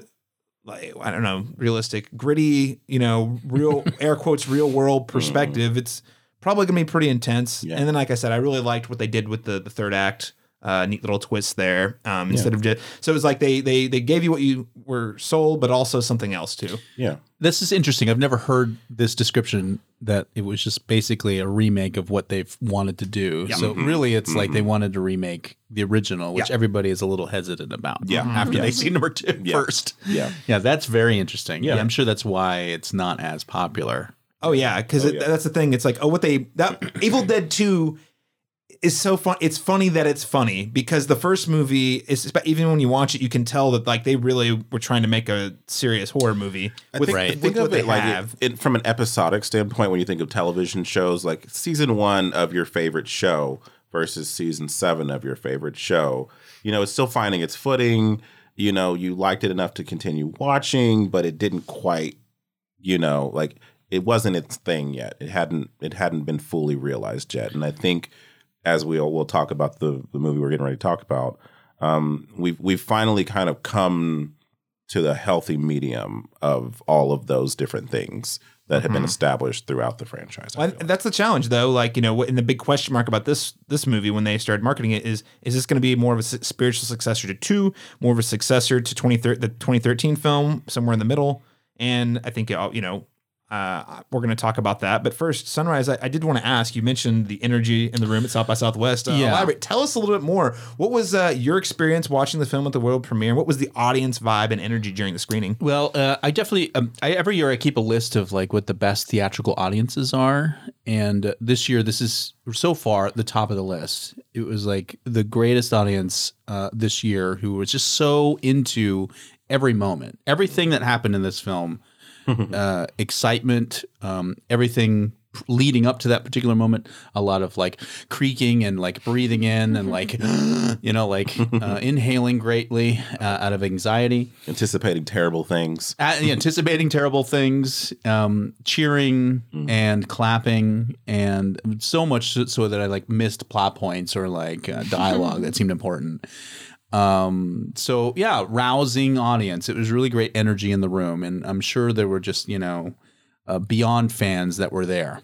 like, I don't know, realistic, gritty, you know, real, air quotes, real world perspective, it's... probably going to be pretty intense. Yeah. And then, like I said, I really liked what they did with the, the third act. Uh, neat little twist there. Um, yeah. Instead of just... So it was like they, they they gave you what you were sold, but also something else, too. Yeah. This is interesting. I've never heard this description that it was just basically a remake of what they've wanted to do. Yeah. So mm-hmm. really, it's mm-hmm. like they wanted to remake the original, which yeah. everybody is a little hesitant about. Yeah. Mm-hmm. After yeah. they see number two yeah. first. Yeah. Yeah, that's very interesting. Yeah. yeah. I'm sure that's why it's not as popular. Oh yeah, because oh, yeah. that's the thing. It's like, oh, what they that Evil Dead two is so fun. It's funny that it's funny, because the first movie is, even when you watch it, you can tell that like they really were trying to make a serious horror movie. I with, think, right. with, think with of what it they like have. It, it, from an episodic standpoint, when you think of television shows, like season one of your favorite show versus season seven of your favorite show, you know, it's still finding its footing. You know, you liked it enough to continue watching, but it didn't quite, you know, like it wasn't its thing yet. It hadn't it hadn't been fully realized yet. And I think as we all will talk about the, the movie we're getting ready to talk about, um, we've we've finally kind of come to the healthy medium of all of those different things that have mm-hmm. been established throughout the franchise. Well, like. That's the challenge, though. Like, you know, and the big question mark about this this movie when they started marketing it is, is this going to be more of a spiritual successor to two, more of a successor to twenty thirteen the twenty thirteen film, somewhere in the middle? And I think, you know, uh, we're going to talk about that. But first, Sunrise, I, I did want to ask, you mentioned the energy in the room at South by Southwest. Uh, yeah. Elaborate. Tell us a little bit more. What was uh, your experience watching the film at the world premiere? What was the audience vibe and energy during the screening? Well, uh, I definitely um, – every year I keep a list of like what the best theatrical audiences are. And uh, this year, this is so far the top of the list. It was like the greatest audience uh, this year, who was just so into every moment, everything that happened in this film. Uh, excitement, um, everything leading up to that particular moment, a lot of like creaking and like breathing in and like, you know, like uh, inhaling greatly uh, out of anxiety. Anticipating terrible things. Uh, anticipating terrible things, um, cheering mm-hmm. and clapping, and so much so that I like missed plot points or like uh, dialogue that seemed important. Um, so yeah, rousing audience. It was really great energy in the room. And I'm sure there were just, you know, uh, Beyond fans that were there.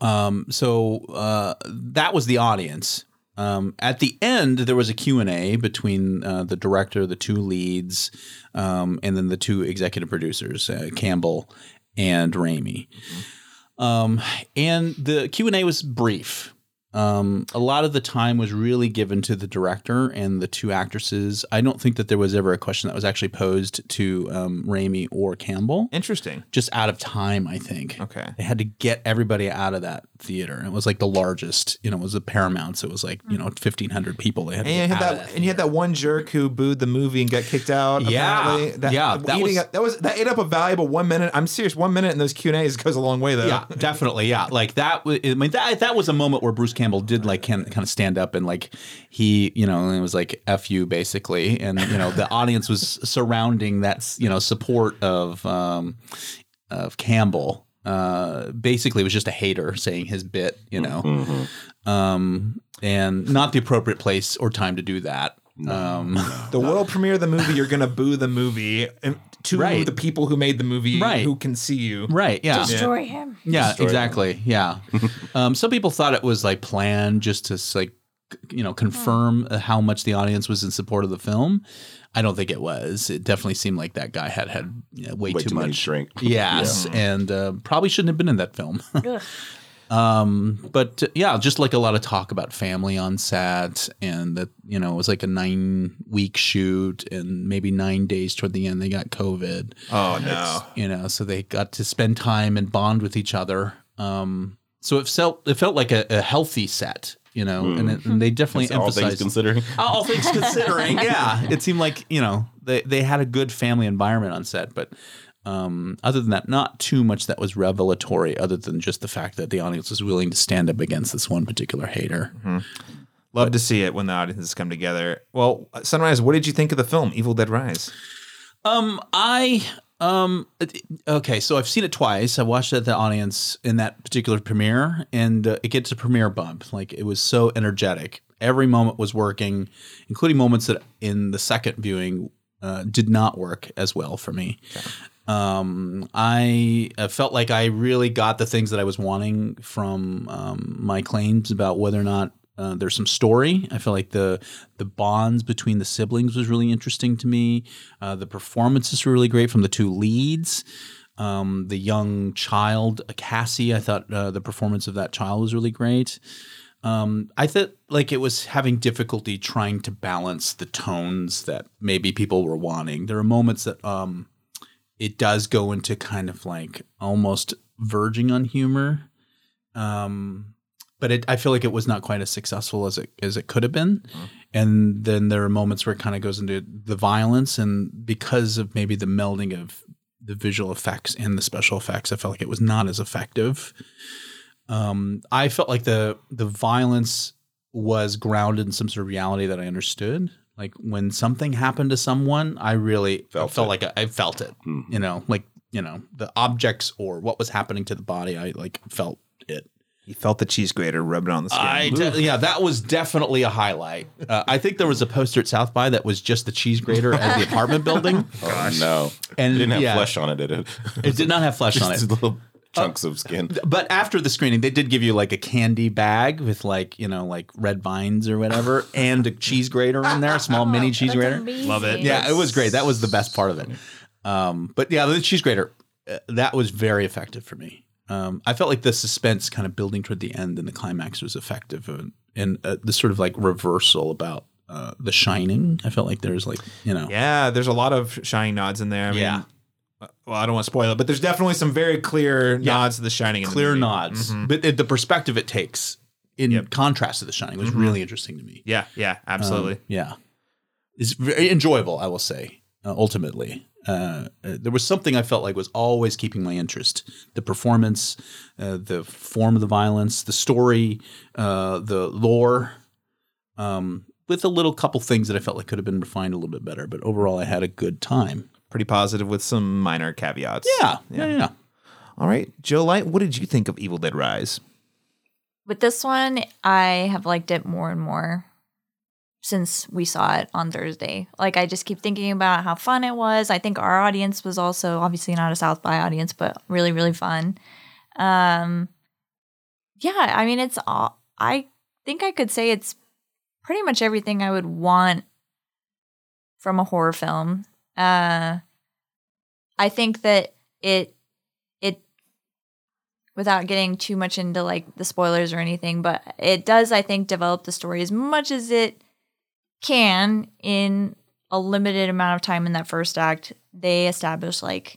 Um, so, uh, that was the audience. Um, at the end, there was a Q and A between, uh, the director, the two leads, um, and then the two executive producers, uh, Campbell and Raimi. Mm-hmm. Um, and the Q and A was brief. Um, a lot of the time was really given to the director and the two actresses. I don't think that there was ever a question that was actually posed to um, Raimi or Campbell. Interesting. Just out of time, I think. Okay. They had to get everybody out of that theater. And it was like the largest, you know, it was the Paramount. So it was like, you know, fifteen hundred people. They had to and, get you had out that, that and you had that one jerk who booed the movie and got kicked out. Yeah. That, yeah. That was, up, that was, that ate up a valuable one minute. I'm serious. One minute in those Q and A's goes a long way though. Yeah, definitely. Yeah. Like that, I mean, that, that was a moment where Bruce Campbell Campbell did like can, kind of stand up and like he, you know, it was like F you basically. And, you know, the audience was surrounding that, you know, support of um, of Campbell. Uh, basically, it was just a hater saying his bit, you know, mm-hmm. um, and not the appropriate place or time to do that. Um, the world premiere of the movie, you're going to boo the movie and to right. the people who made the movie right. who can see you. Right. Yeah. Destroy yeah. him. Yeah, Destroy exactly. Him. Yeah. um, some people thought it was like planned just to like, you know, confirm yeah. how much the audience was in support of the film. I don't think it was. It definitely seemed like that guy had had you know, way, way too, too much many drink. Yes. Yeah. And uh, probably shouldn't have been in that film. Um, but uh, yeah, just like a lot of talk about family on set and that, you know, it was like a nine week shoot and maybe nine days toward the end, they got COVID. Oh no. It's, you know, so they got to spend time and bond with each other. Um, so it felt, it felt like a, a healthy set, you know, mm. and, it, and they definitely it's emphasized all things considering, all things considering. Yeah. It seemed like, you know, they, they had a good family environment on set, but, Um, other than that, not too much that was revelatory other than just the fact that the audience was willing to stand up against this one particular hater. Mm-hmm. Love but, to see it when the audiences come together. Well, Sunrise, what did you think of the film, Evil Dead Rise? Um, I, um, okay, so I've seen it twice. I watched it at the audience in that particular premiere, and uh, it gets a premiere bump. Like, it was so energetic. Every moment was working, including moments that in the second viewing uh, did not work as well for me. Okay. Um, I felt like I really got the things that I was wanting from um, my claims about whether or not uh, there's some story. I feel like the the bonds between the siblings was really interesting to me. Uh, the performances were really great from the two leads. Um, the young child, Cassie, I thought uh, the performance of that child was really great. Um, I thought like it was having difficulty trying to balance the tones that maybe people were wanting. There are moments that um, – it does go into kind of like almost verging on humor. Um, But it, I feel like it was not quite as successful as it as it could have been. Mm. And then there are moments where it kind of goes into the violence. And because of maybe the melding of the visual effects and the special effects, I felt like it was not as effective. Um, I felt like the the violence was grounded in some sort of reality that I understood. Like when something happened to someone, I really felt, felt like I, I felt it, mm-hmm. you know, like, you know, the objects or what was happening to the body. I like felt it. You felt the cheese grater rubbing on the skin. I de- yeah, that was definitely a highlight. Uh, I think there was a poster at South by that was just the cheese grater as the apartment building. Gosh. Oh, no. And, it didn't have yeah, flesh on it, did it? It did not have flesh on it. Just little chunks uh, of skin. But after the screening, they did give you like a candy bag with like, you know, like red vines or whatever and a cheese grater in there, a small oh, mini cheese grater. Amazing. Love it. Yeah, it was great. That was the best part of it. Um, but yeah, the cheese grater, uh, that was very effective for me. Um, I felt like the suspense kind of building toward the end and the climax was effective, and, and uh, the sort of like reversal about uh, The Shining. I felt like there's like, you know. Yeah, there's a lot of Shining nods in there. I yeah. mean, well, I don't want to spoil it, but there's definitely some very clear yeah. nods to The Shining. Clear in the nods. Mm-hmm. But it, the perspective it takes in yep. contrast to The Shining was mm-hmm. really interesting to me. Yeah, yeah, absolutely. Um, yeah. It's very enjoyable, I will say, uh, ultimately. Uh, there was something I felt like was always keeping my interest. The performance, uh, the form of the violence, the story, uh, the lore, um, with a little couple things that I felt like could have been refined a little bit better. But overall, I had a good time. Pretty positive with some minor caveats. Yeah. Yeah. yeah, yeah. All right. Jo Light, what did you think of Evil Dead Rise? With this one, I have liked it more and more since we saw it on Thursday. Like, I just keep thinking about how fun it was. I think our audience was also obviously not a South by audience, but really, really fun. Um, yeah, I mean, it's all, I think I could say it's pretty much everything I would want from a horror film. Uh, I think that it, it, without getting too much into like the spoilers or anything, but it does, I think, develop the story as much as it can in a limited amount of time in that first act. They establish like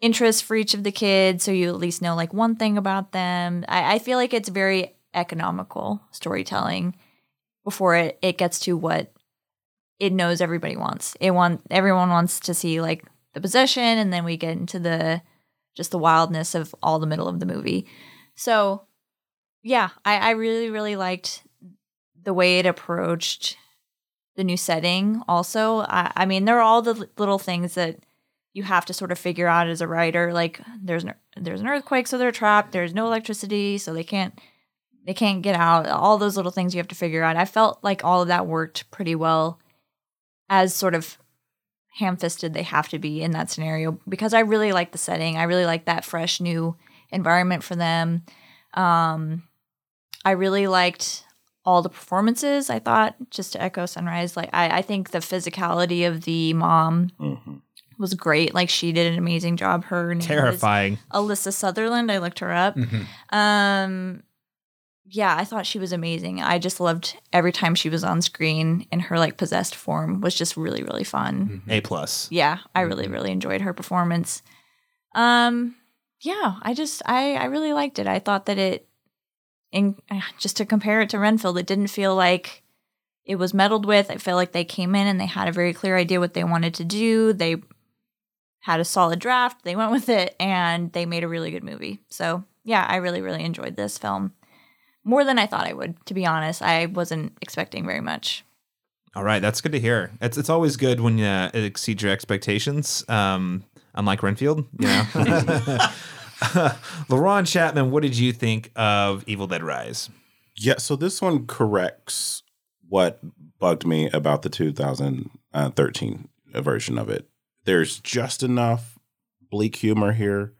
interest for each of the kids, so you at least know like one thing about them. I, I feel like it's very economical storytelling before it, it gets to what it knows everybody wants. It want everyone wants to see like the possession, and then we get into the just the wildness of all the middle of the movie. So yeah, I, I really, really liked the way it approached the new setting also. I, I mean, there are all the little things that you have to sort of figure out as a writer. Like there's an, there's an earthquake, so they're trapped. There's no electricity, so they can't they can't get out. All those little things you have to figure out. I felt like all of that worked pretty well as sort of ham-fisted they have to be in that scenario, because I really like the setting. I really like that fresh new environment for them. Um, I really liked all the performances, I thought, just to echo Sunrise, like I, I think the physicality of the mom mm-hmm. was great. Like she did an amazing job. Her name Terrifying. Alyssa Sutherland. I looked her up. Mm-hmm. Um, yeah, I thought she was amazing. I just loved every time she was on screen, and her like possessed form was just really, really fun. Mm-hmm. A plus. Yeah, I really, really enjoyed her performance. Um, yeah, I just I I really liked it. I thought that it. And just to compare it to Renfield, it didn't feel like it was meddled with. I feel like they came in and they had a very clear idea what they wanted to do. They had a solid draft. They went with it, and they made a really good movie. So, yeah, I really, really enjoyed this film. More than I thought I would, to be honest. I wasn't expecting very much. All right. That's good to hear. It's, it's always good when uh, it exceeds your expectations, um, unlike Renfield, you know. Uh, LaRon Chapman, what did you think of Evil Dead Rise? Yeah, so this one corrects what bugged me about the two thousand thirteen version of it. There's just enough bleak humor here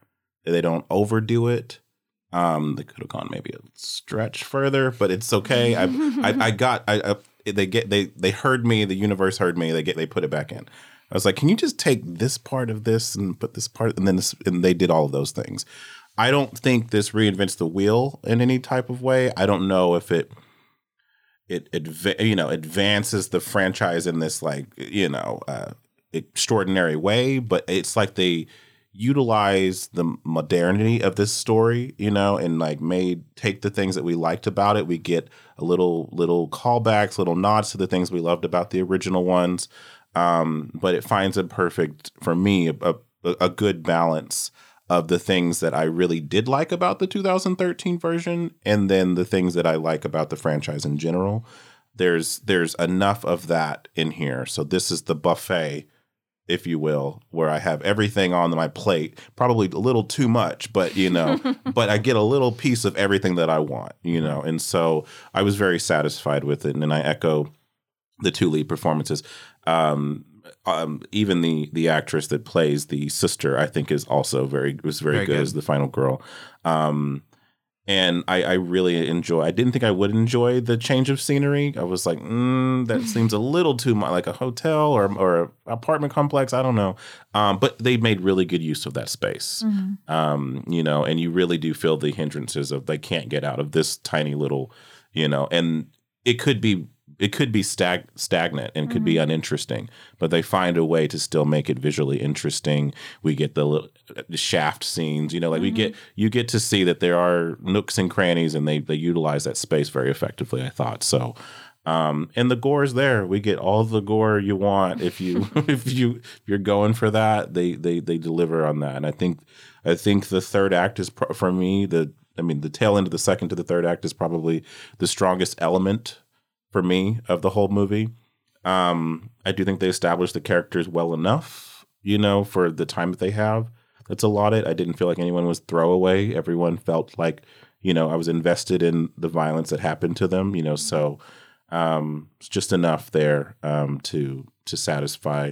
that they don't overdo it. Um, they could have gone maybe a stretch further, but it's okay. I, I, I got I, I, they get they they heard me. The universe heard me. They get they put it back in. I was like, can you just take this part of this and put this part, and then this, and they did all of those things. I don't think this reinvents the wheel in any type of way. I don't know if it, it, it you know, advances the franchise in this like, you know, uh, extraordinary way, but it's like they utilize the modernity of this story, you know, and like made take the things that we liked about it. We get a little little callbacks, little nods to the things we loved about the original ones. Um, but it finds a perfect, for me, a, a, a good balance of the things that I really did like about the two thousand thirteen version and then the things that I like about the franchise in general. There's there's enough of that in here. So this is the buffet, if you will, where I have everything on my plate, probably a little too much, but, you know, but I get a little piece of everything that I want, you know. And so I was very satisfied with it. And then I echo the two lead performances. Um, um, even the the actress that plays the sister, I think, is also very was very, very good, good as the final girl. Um, and I, I really enjoy. I didn't think I would enjoy the change of scenery. I was like, mm, that seems a little too much like a hotel or or an apartment complex. I don't know. Um, but they made really good use of that space. Mm-hmm. Um, you know, and you really do feel the hindrances of they can't get out of this tiny little, you know, and it could be. It could be stag- stagnant and could mm-hmm. be uninteresting, but they find a way to still make it visually interesting. We get the, little, the shaft scenes, you know, like mm-hmm. we get you get to see that there are nooks and crannies, and they they utilize that space very effectively, I thought. So, um, and the gore is there. We get all the gore you want if you if you if you're going for that. They they they deliver on that, and I think I think the third act is pro- for me the I mean the tail end of the second to the third act is probably the strongest element for me of the whole movie. Um, I do think they established the characters well enough, you know, for the time that they have. That's allotted. I didn't feel like anyone was throwaway. Everyone felt like, you know, I was invested in the violence that happened to them, you know, so um, it's just enough there um, to to satisfy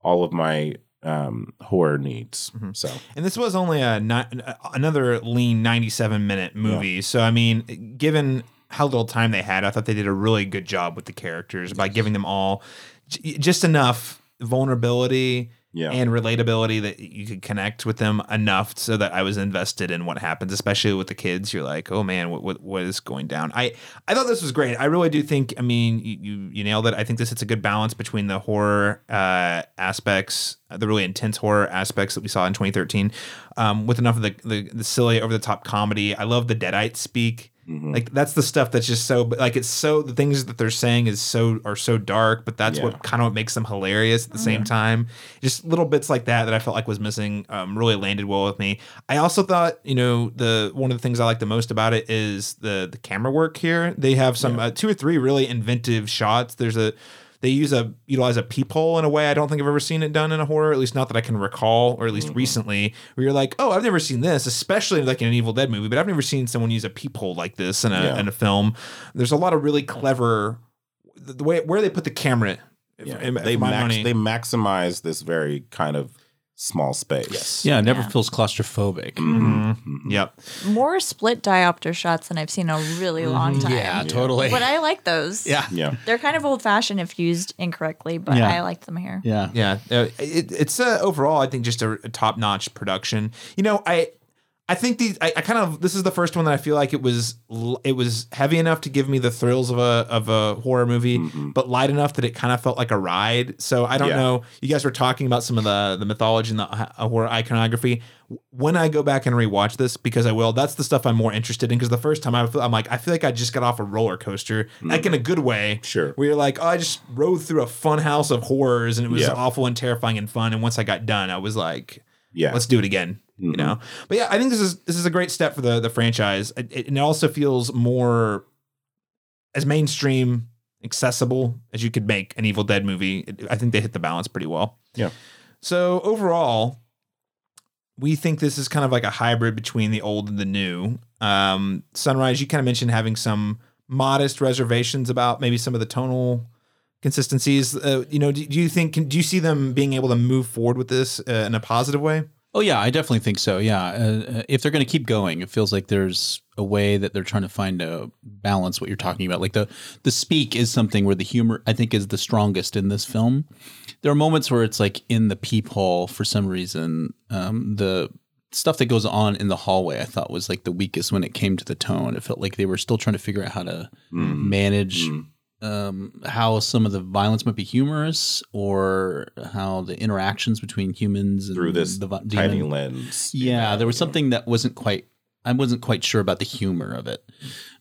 all of my um, horror needs. Mm-hmm. So, and this was only a ni- another lean ninety-seven minute movie. Yeah. So, I mean, given how little time they had, I thought they did a really good job with the characters by giving them all j- just enough vulnerability yeah. and relatability that you could connect with them enough so that I was invested in what happens, especially with the kids. You're like, oh man, what what, what is going down? I, I thought this was great. I really do think, I mean, you, you, you nailed it. I think this hits a good balance between the horror uh, aspects, the really intense horror aspects that we saw in twenty thirteen um, with enough of the, the, the silly over the top comedy. I love the Deadite speak. Mm-hmm. Like that's the stuff that's just so like it's so the things that they're saying is so are so dark, but that's yeah. what kind of what makes them hilarious at the mm-hmm. same time. Just little bits like that that I felt like was missing um, really landed well with me. I also thought, you know, the one of the things I like the most about it is the the camera work here. They have some yeah. uh, two or three really inventive shots. There's a they use a utilize a peephole in a way I don't think I've ever seen it done in a horror, at least not that I can recall, or at least mm-hmm. recently, where you're like, oh, I've never seen this, especially like in an Evil Dead movie, but I've never seen someone use a peephole like this in a yeah. in a film. There's a lot of really clever the way where they put the camera. Yeah. If, they if my max, money. They maximize this very kind of small space. Yes. Yeah, it never yeah. feels claustrophobic. Mm-hmm. Mm-hmm. Yep. More split diopter shots than I've seen in a really long time. Yeah, yeah, totally. But I like those. Yeah. yeah. They're kind of old-fashioned if used incorrectly, but yeah. I liked them here. Yeah. Yeah. It, it's uh, overall, I think, just a, a top-notch production. You know, I I think these I, I kind of this is the first one that I feel like it was it was heavy enough to give me the thrills of a of a horror movie, mm-hmm. but light enough that it kind of felt like a ride. So I don't yeah. know. You guys were talking about some of the the mythology and the uh, horror iconography. When I go back and rewatch this, because I will, that's the stuff I'm more interested in. Because the first time I feel, I'm like, I feel like I just got off a roller coaster, mm-hmm. like in a good way. Sure. Where you're like, oh, I just rode through a fun house of horrors and it was yeah. awful and terrifying and fun. And once I got done, I was like, yeah, let's do it again. You know, but yeah, I think this is this is a great step for the the franchise. It, it, and it also feels more as mainstream accessible as you could make an Evil Dead movie. It, I think they hit the balance pretty well. Yeah. So overall, we think this is kind of like a hybrid between the old and the new. Um, Sunrise, you kind of mentioned having some modest reservations about maybe some of the tonal consistencies. Uh, you know, do, do you think can, do you see them being able to move forward with this uh, in a positive way? Oh, yeah, I definitely think so. Yeah. Uh, if they're going to keep going, it feels like there's a way that they're trying to find a balance what you're talking about. Like the the speak is something where the humor, I think, is the strongest in this film. There are moments where it's like in the peephole for some reason. Um, the stuff that goes on in the hallway, I thought, was like the weakest when it came to the tone. It felt like they were still trying to figure out how to mm. manage mm. um, how some of the violence might be humorous, or how the interactions between humans and through this the vi- tiny demon. lens. Yeah, there was something that wasn't quite. I wasn't quite sure about the humor of it.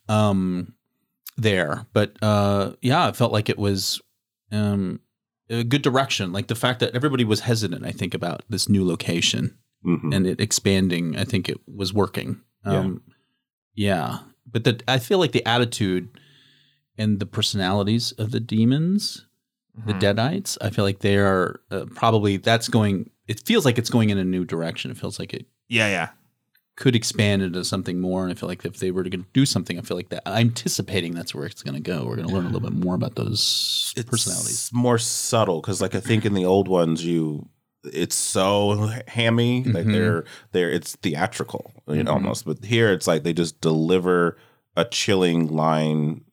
Um, there, but uh, yeah, it felt like it was um, a good direction. Like the fact that everybody was hesitant, I think, about this new location mm-hmm. and it expanding. I think it was working. Um, yeah. yeah, but that I feel like the attitude and the personalities of the demons, mm-hmm. the Deadites, I feel like they are uh, probably that's going. It feels like it's going in a new direction. It feels like it. Yeah, yeah. Could expand into something more, and I feel like if they were going to do something, I feel like that. I'm anticipating that's where it's going to go. We're going to learn a little bit more about those it's personalities. More subtle, because like I think in the old ones, you it's so hammy, mm-hmm. like they're they're it's theatrical, you mm-hmm. know, almost. But here, it's like they just deliver a chilling line,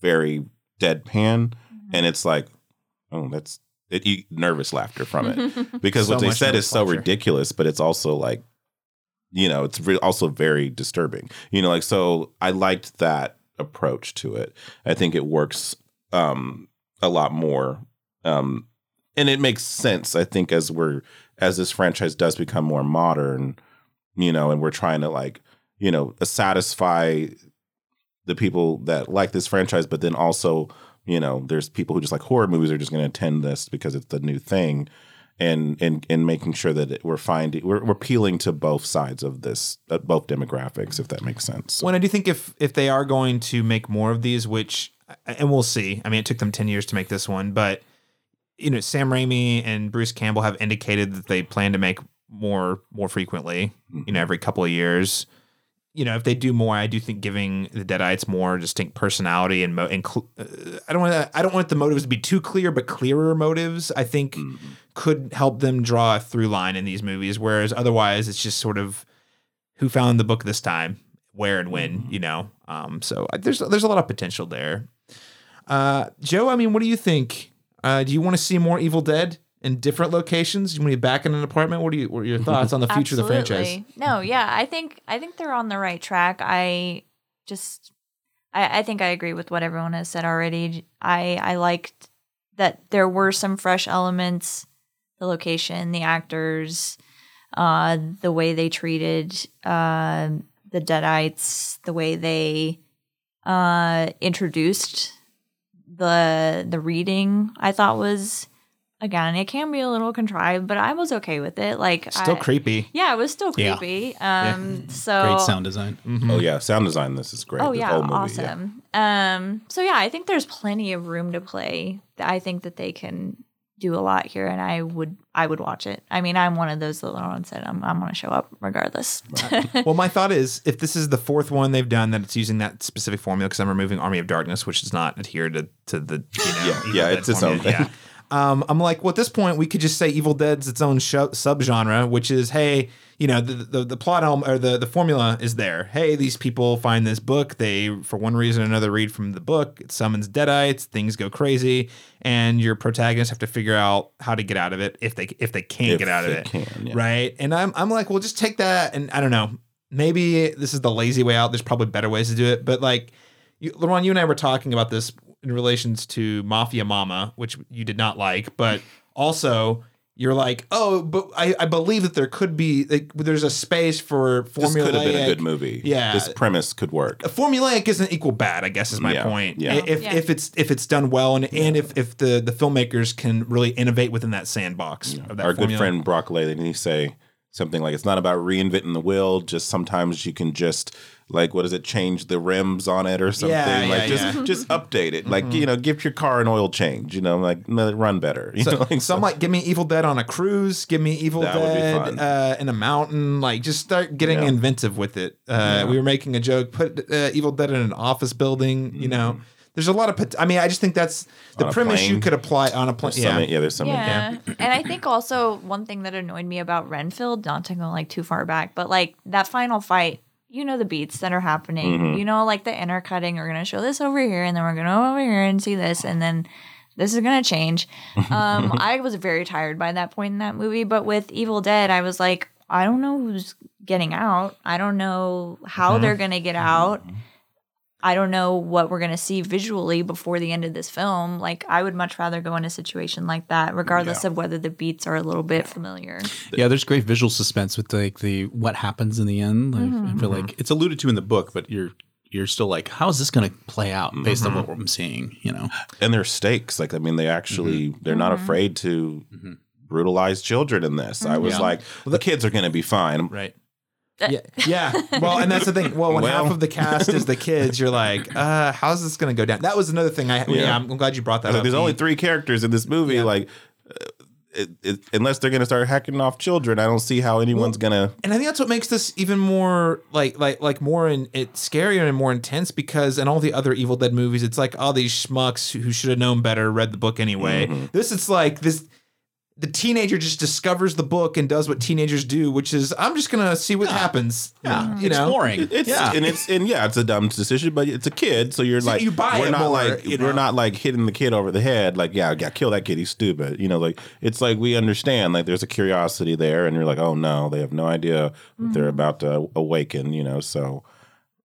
very deadpan, mm-hmm. and it's like, oh, that's it. You, nervous laughter from it because so what they said is so culture. ridiculous, but it's also like. You know, it's re- also very disturbing, you know, like, so I liked that approach to it. I think it works um, a lot more. Um, and it makes sense, I think, as we're as this franchise does become more modern, you know, and we're trying to, like, you know, satisfy the people that like this franchise. But then also, you know, there's people who just like horror movies are just going to attend this because it's the new thing. And and and making sure that we're finding we're, we're appealing to both sides of this, uh, both demographics, if that makes sense. So. Well, I do think if if they are going to make more of these, which and we'll see. I mean, it took them ten years to make this one, but you know, Sam Raimi and Bruce Campbell have indicated that they plan to make more more frequently. Mm-hmm. You know, every couple of years. You know, if they do more, I do think giving the Deadites more distinct personality and, mo- and cl- uh, I don't want I don't want the motives to be too clear, but clearer motives, I think, mm-hmm. could help them draw a through line in these movies. Whereas otherwise, it's just sort of who found the book this time, where and when, mm-hmm. you know. Um, so I, there's there's a lot of potential there. Uh, Joe, I mean, what do you think? Uh, do you want to see more Evil Dead? In different locations, you want to be back in an apartment. What are you? What are your thoughts on the future of the franchise? No, yeah, I think I think they're on the right track. I just, I, I think I agree with what everyone has said already. I I liked that there were some fresh elements, the location, the actors, uh, the way they treated uh, the Deadites, the way they uh, introduced the the reading. I thought was. Again, it can be a little contrived, but I was okay with it. Like, still I, creepy. Yeah, it was still creepy. Yeah. Um, yeah. So great sound design. Mm-hmm. Oh yeah, sound design. This is great. Oh yeah, whole movie, awesome. Yeah. Um, so yeah, I think there's plenty of room to play. I think that they can do a lot here, and I would, I would watch it. I mean, I'm one of those that LaRon said I'm, I'm going to show up regardless. Right. Well, my thought is, if this is the fourth one they've done, that it's using that specific formula because I'm removing Army of Darkness, which does not adhere to to the you know, yeah, yeah, it's its own thing. Yeah. Um, I'm like, well, at this point, we could just say Evil Dead's its own sh- subgenre, which is, hey, you know, the the, the plot elm or the, the formula is there. Hey, these people find this book. They, for one reason or another, read from the book. It summons Deadites. Things go crazy, and your protagonists have to figure out how to get out of it if they if they can't if get out of it, can, yeah. right? And I'm I'm like, well, just take that, and I don't know. Maybe this is the lazy way out. There's probably better ways to do it, but like, you, LaRon, you and I were talking about this. In relations to Mafia Mama, which you did not like, but also you're like, oh, but I, I believe that there could be, like, there's a space for formulaic. This could have been a good movie. Yeah. This premise could work. Formulaic isn't equal bad, I guess is my yeah. point. Yeah. If yeah. if it's if it's done well and, yeah. and if, if the, the filmmakers can really innovate within that sandbox. Yeah. Of that Our formula. Good friend Brock Laley, and he say something like, it's not about reinventing the wheel, just sometimes you can just... Like, what does it? Change the rims on it or something? Yeah, yeah, like, just yeah. just update it. Like, mm-hmm. you know, give your car an oil change. You know, like, let it run better. You so, know, like, so I'm like, give me Evil Dead on a cruise. Give me Evil Dead uh, in a mountain. Like, just start getting yeah. inventive with it. Uh, yeah. We were making a joke. Put uh, Evil Dead in an office building. Mm-hmm. You know, there's a lot of. I mean, I just think that's the on premise you could apply on a plane. Yeah. Some, yeah, there's some. Yeah, yeah. And I think also one thing that annoyed me about Renfield, not to go like too far back, but like that final fight. You know the beats that are happening. Mm-hmm. You know, like the intercutting. We're going to show this over here, and then we're going to go over here and see this, and then this is going to change. Um, I was very tired by that point in that movie. But with Evil Dead, I was like, I don't know who's getting out. I don't know how mm-hmm. they're going to get out. I don't know what we're going to see visually before the end of this film. Like, I would much rather go in a situation like that, regardless yeah. of whether the beats are a little bit familiar. Yeah, there's great visual suspense with, like, the what happens in the end. Like, mm-hmm. I feel like it's alluded to in the book, but you're you're still like, how is this going to play out based mm-hmm. on what I'm seeing, you know? And there's stakes. Like, I mean, they actually mm-hmm. – they're mm-hmm. not afraid to mm-hmm. brutalize children in this. Mm-hmm. I was yeah. like, well, the kids are going to be fine. Right. Yeah, yeah. Well, and that's the thing. Well, when well. half of the cast is the kids, you're like, uh, how's this going to go down? That was another thing. I, yeah. yeah, I'm glad you brought that like, up. There's only three characters in this movie. Yeah. Like, it, it, unless they're going to start hacking off children, I don't see how anyone's well, going to. And I think that's what makes this even more like, like, like more in it scarier and more intense, because in all the other Evil Dead movies, it's like all these schmucks who should have known better read the book anyway. Mm-hmm. This, it's like this. The teenager just discovers the book and does what teenagers do, which is I'm just gonna see what yeah. happens. Yeah, you know, exploring. It, it's yeah. and it's and yeah, it's a dumb decision, but it's a kid, so you're so like, you buy we're it not more, like you know? We're not like hitting the kid over the head, like yeah, yeah, kill that kid, he's stupid. You know, like it's like we understand, like there's a curiosity there, and you're like, oh no, they have no idea mm. they're about to awaken. You know, so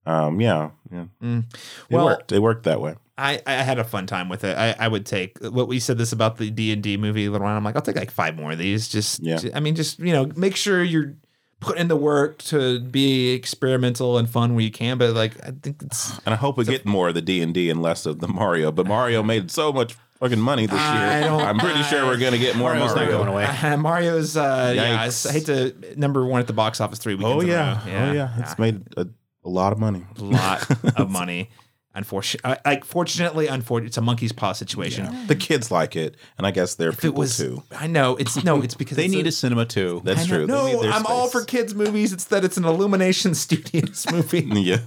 um, yeah, yeah, mm. well, it worked. It worked that way. I, I had a fun time with it. I, I would take what we said this about the D and D movie, LaRon. I'm like, I'll take like five more of these. Just, yeah. just, I mean, just, you know, make sure you're putting in the work to be experimental and fun where you can. But like, I think it's. And I hope we get a, more of the D and D and less of the Mario. But Mario made so much fucking money this I year. I'm pretty I, sure we're going to get more Mario's Mario. Not going away. Uh, Mario's, uh, yeah, I hate to, number one at the box office three weekends. Oh, yeah. yeah. Oh, yeah. It's yeah. made a, a lot of money. A lot of money. Unfortunately, like fortunately, unfortunately, it's a monkey's paw situation. Yeah. The kids like it, and I guess they're people was, too. I know it's no, it's because they it's need a, a cinema too. That's true. No, they need their I'm space. All for kids movies. It's that it's an Illumination Studios movie. yeah.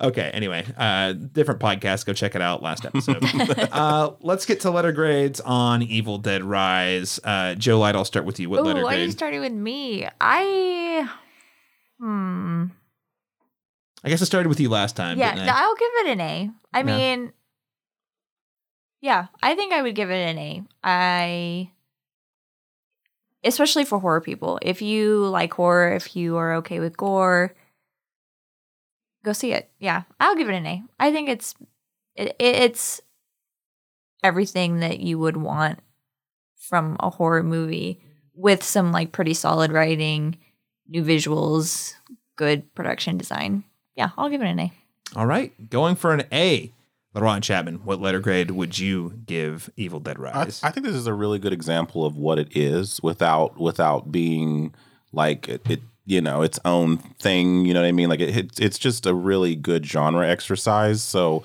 Okay. Anyway, uh, different podcast. Go check it out. Last episode. uh, let's get to letter grades on Evil Dead Rise. Uh, Jo Light, I'll start with you. What Ooh, letter grade? Why are you starting with me? I. Hmm. I guess I started with you last time. Yeah, no, I'll give it an A. I no. mean, yeah, I think I would give it an A. I, especially for horror people. If you like horror, if you are okay with gore, go see it. Yeah, I'll give it an A. I think it's it, it's everything that you would want from a horror movie with some like pretty solid writing, new visuals, good production design. Yeah, I'll give it an A. All right. Going for an A. LaRon Chapman, what letter grade would you give Evil Dead Rise? I, I think this is a really good example of what it is without without being like it, it you know, its own thing. You know what I mean? Like it, it it's just a really good genre exercise. So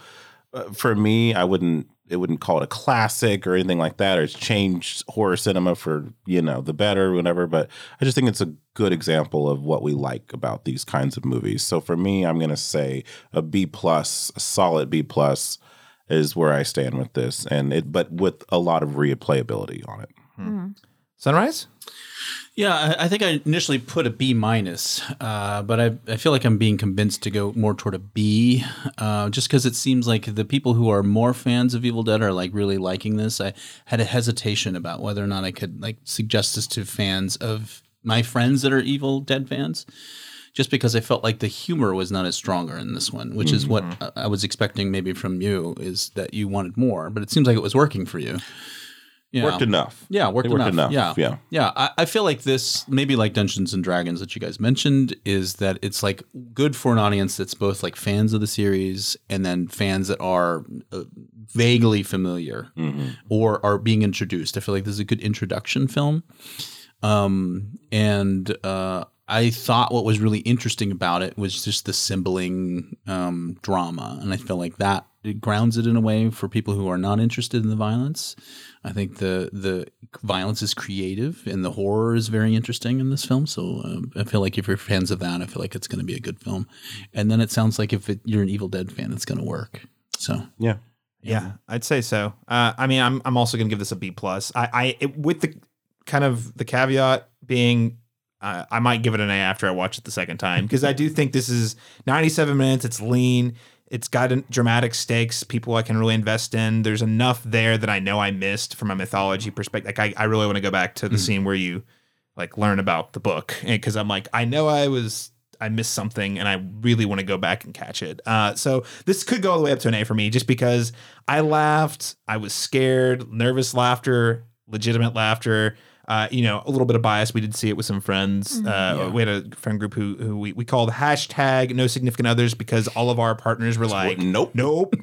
uh, for me, I wouldn't it wouldn't call it a classic or anything like that, or it's changed horror cinema for, you know, the better or whatever. But I just think it's a good example of what we like about these kinds of movies. So for me, I'm going to say a B plus, a solid B plus is where I stand with this. And it, but with a lot of replayability on it. Mm-hmm. Sunrise? Yeah, I think I initially put a B minus, uh, but I, I feel like I'm being convinced to go more toward a B, uh, just because it seems like the people who are more fans of Evil Dead are like really liking this. I had a hesitation about whether or not I could like suggest this to fans of my friends that are Evil Dead fans, just because I felt like the humor was not as stronger in this one, which mm-hmm. is what I was expecting maybe from you, is that you wanted more, but it seems like it was working for you. You worked know. enough. Yeah, worked, worked enough. enough. Yeah. Yeah. yeah. I, I feel like this, maybe like Dungeons and Dragons that you guys mentioned, is that it's like good for an audience that's both like fans of the series and then fans that are uh, vaguely familiar mm-hmm. or are being introduced. I feel like this is a good introduction film. Um, and uh, I thought what was really interesting about it was just the symboling um, drama. And I feel like that it grounds it in a way for people who are not interested in the violence. I think the the violence is creative and the horror is very interesting in this film. So um, I feel like if you're fans of that, I feel like it's going to be a good film. And then it sounds like if it, you're an Evil Dead fan, it's going to work. So yeah, yeah, yeah I'd say so. Uh, I mean, I'm I'm also going to give this a B plus. I I it, with the kind of the caveat being. Uh, I might give it an A after I watch it the second time, because I do think this is ninety-seven minutes. It's lean. It's got an, dramatic stakes, people I can really invest in. There's enough there that I know I missed from a mythology perspective. Like I, I really want to go back to the mm. scene where you like learn about the book, because I'm like, I know I was I missed something and I really want to go back and catch it. Uh, so this could go all the way up to an A for me, just because I laughed. I was scared, nervous laughter, legitimate laughter. Uh, you know, a little bit of bias. We did see it with some friends. Uh, yeah. We had a friend group who who we, we called hashtag no significant others, because all of our partners were like, nope, nope,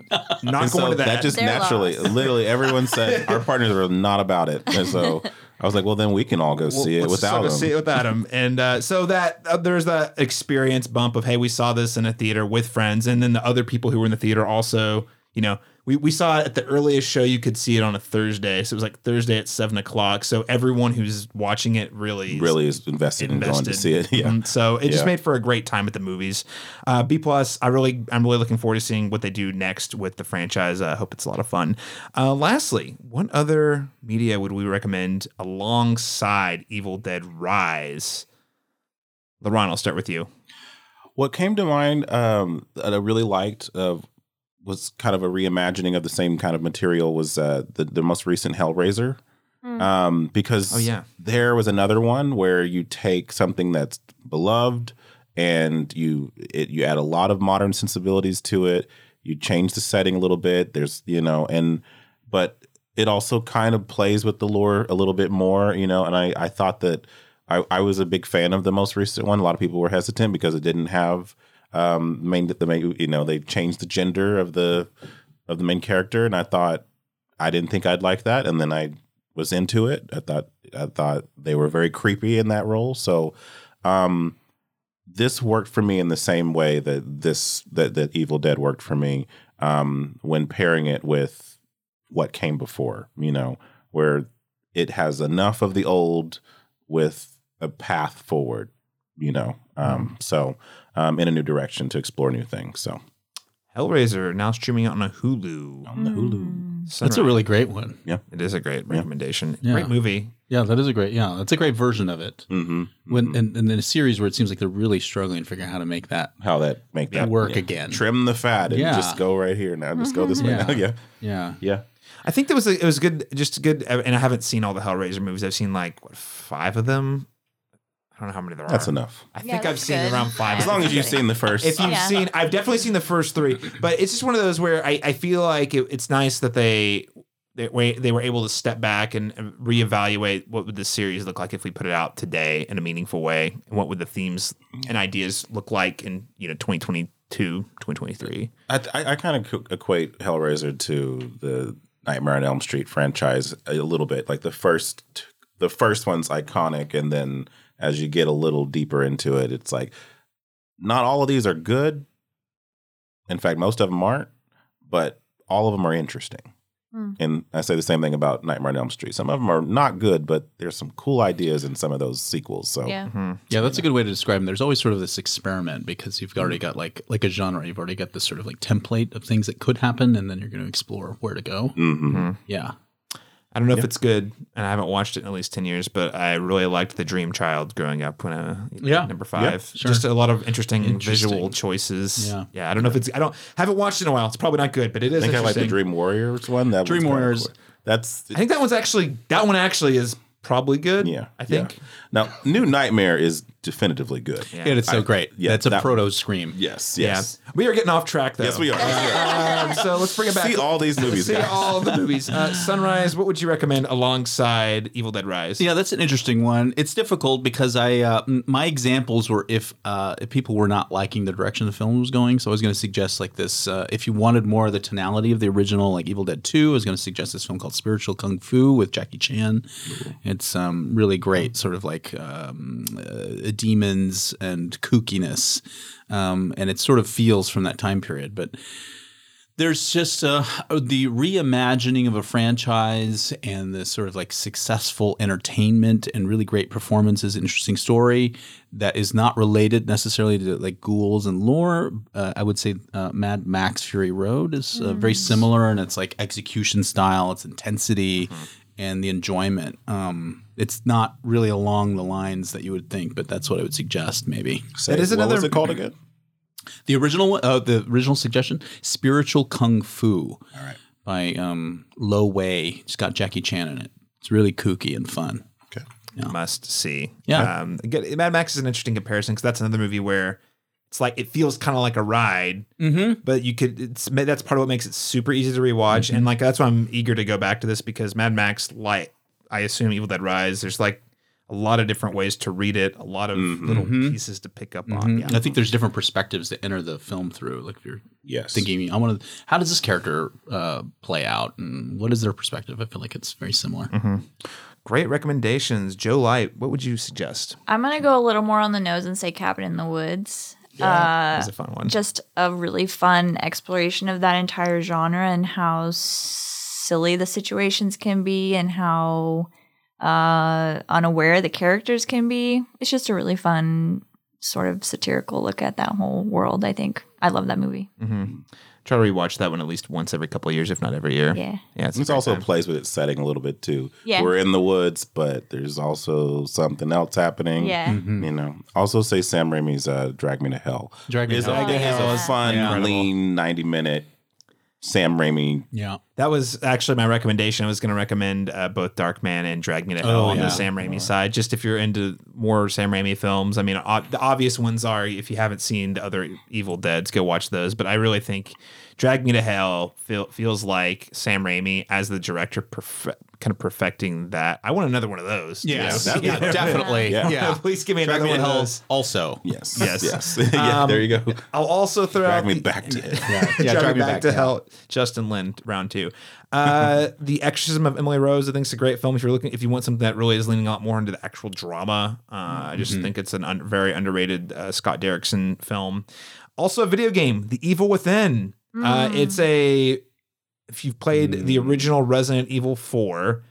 not going so to that. That just They're naturally, lost. Literally everyone said our partners were not about it. And so I was like, well, then we can all go well, see it without him. See it without him. And uh, so that uh, there's that experience bump of, hey, we saw this in a theater with friends. And then the other people who were in the theater also, you know, We we saw it at the earliest show you could see it on a Thursday. So it was like Thursday at seven o'clock. So everyone who's watching it really, really is invested, invested. in going to see it. Yeah. And so it yeah. just made for a great time at the movies. Uh, B plus. I really, I'm really looking forward to seeing what they do next with the franchise. I uh, hope it's a lot of fun. Uh, lastly, what other media would we recommend alongside Evil Dead Rise? LaRon, I'll start with you. What came to mind um, that I really liked of. Uh, was kind of a reimagining of the same kind of material was uh, the, the most recent Hellraiser. Mm. Um, because oh, yeah. there was another one where you take something that's beloved and you it, you add a lot of modern sensibilities to it. You change the setting a little bit. There's, you know, and but it also kind of plays with the lore a little bit more, you know, and I, I thought that I, I was a big fan of the most recent one. A lot of people were hesitant because it didn't have Um, main the main, you know, they changed the gender of the of the main character, and I thought I didn't think I'd like that, and then I was into it. I thought I thought they were very creepy in that role, so um, this worked for me in the same way that this that, that Evil Dead worked for me um, when pairing it with what came before. You know, where it has enough of the old with a path forward. You know, um, so. Um, in a new direction to explore new things. So, Hellraiser now streaming on a Hulu. On the Hulu, Sunrise. That's a really great one. Yeah, it is a great recommendation. Yeah. Great movie. Yeah, that is a great. Yeah, that's a great version of it. Mm-hmm. When mm-hmm. And, and then a series where it seems like they're really struggling to figure out how to make that how that make that work yeah. again. Trim the fat and yeah. just go right here now. Just mm-hmm. go this way yeah. now. Yeah, yeah, yeah. I think that was a, it was good. Just good. And I haven't seen all the Hellraiser movies. I've seen like what, five of them. I don't know how many there are. That's enough. I yeah, think I've seen good. around five. As long as you've seen the first. If you've yeah. seen, I've definitely seen the first three. But it's just one of those where I, I feel like it, it's nice that they, they they were able to step back and reevaluate what would the series look like if we put it out today in a meaningful way, and what would the themes and ideas look like in, you know, twenty twenty-two, twenty twenty-three. I I, I kind of equate Hellraiser to the Nightmare on Elm Street franchise a little bit. Like the first the first one's iconic, and then as you get a little deeper into it, it's like not all of these are good. In fact, most of them aren't, but all of them are interesting. Mm. And I say the same thing about Nightmare on Elm Street. Some of them are not good, but there's some cool ideas in some of those sequels. So yeah, mm-hmm. yeah that's a good way to describe them. There's always sort of this experiment, because you've already got like like a genre. You've already got this sort of like template of things that could happen, and then you're going to explore where to go. Mm-hmm. Yeah. I don't know yep. if it's good, and I haven't watched it in at least ten years, but I really liked The Dream Child growing up when I you know, yeah. number five. Yep, sure. Just a lot of interesting, interesting. visual choices. Yeah. yeah. I don't know if it's, I don't, haven't watched it in a while. It's probably not good, but it is I think interesting. I like the Dream Warriors one. That Dream Warriors. Cool. That's, I think that one's actually, that one actually is probably good. Yeah. I think. Yeah. Now, New Nightmare is definitively good. Yeah. And it's so I, great. Yeah. It's a that, proto Scream. Yes. Yes. Yeah. We are getting off track though. Yes, we are. um, so let's bring it back. See all these movies. See guys. all the movies. Uh, Sunrise, what would you recommend alongside Evil Dead Rise? Yeah, that's an interesting one. It's difficult because I uh, my examples were if, uh, if people were not liking the direction the film was going. So I was going to suggest like this. Uh, if you wanted more of the tonality of the original, like Evil Dead two, I was going to suggest this film called Spiritual Kung Fu with Jackie Chan. Ooh. It's um, really great, sort of like um, uh, demons and kookiness. Um, and it sort of feels from that time period. But there's just uh, the reimagining of a franchise and the sort of like successful entertainment and really great performances, interesting story that is not related necessarily to like ghouls and lore. Uh, I would say uh, Mad Max Fury Road is uh, very similar in its like execution style, its intensity, mm-hmm. and the enjoyment. Um, it's not really along the lines that you would think, but that's what I would suggest maybe. So that is another, what was it called again? The original uh, the original suggestion, Spiritual Kung Fu. All right. By um, Lo Wei. It's got Jackie Chan in it. It's really kooky and fun. Okay. Yeah. Must see. Yeah. Um, again, Mad Max is an interesting comparison because that's another movie where – It's like it feels kind of like a ride, mm-hmm. but you could. It's, that's part of what makes it super easy to rewatch, mm-hmm. and like that's why I'm eager to go back to this because Mad Max, like I assume Evil Dead Rise, there's like a lot of different ways to read it, a lot of mm-hmm. little mm-hmm. pieces to pick up mm-hmm. on. Yeah. I think there's different perspectives that enter the film through. Like if you're yes. thinking, I want to. How does this character uh, play out, and what is their perspective? I feel like it's very similar. Mm-hmm. Great recommendations, Jo Light. What would you suggest? I'm gonna go a little more on the nose and say Cabin in the Woods. Yeah, uh, that was a fun one. Just a really fun exploration of that entire genre and how silly the situations can be and how uh, unaware the characters can be. It's just a really fun sort of satirical look at that whole world, I think. I love that movie. Mm-hmm. Try to rewatch that one at least once every couple of years, if not every year. Yeah. yeah it's it also time. plays with its setting a little bit, too. Yeah. We're in the woods, but there's also something else happening. Yeah. Mm-hmm. You know, also say Sam Raimi's uh, Drag Me to Hell. Drag Me to Hell. It is a fun, yeah. lean, ninety minute Sam Raimi. Yeah. That was actually my recommendation. I was going to recommend uh, both Darkman and Drag Me to Hell oh, on yeah. the Sam Raimi right. side, just if you're into more Sam Raimi films. I mean, o- the obvious ones are, if you haven't seen the other Evil Deads, go watch those. But I really think Drag Me to Hell feel, feels like Sam Raimi as the director perf- kind of perfecting that. I want another one of those. Yes, yes. Yeah, definitely. Yeah. yeah. Please give me Drag another me one of those. Also. Yes. Yes. yes. yes. yeah, um, there you go. I'll also throw drag out. Drag me the, back to it. Yeah. yeah, drag, drag me back, back to hell. hell. Justin Lin, round two. Uh, The Exorcism of Emily Rose, I think, is a great film. If you're looking, if you want something that really is leaning out more into the actual drama, uh, mm-hmm. I just think it's an un- very underrated uh, Scott Derrickson film. Also, a video game, The Evil Within. Uh, it's a, if you've played mm. the original Resident Evil four,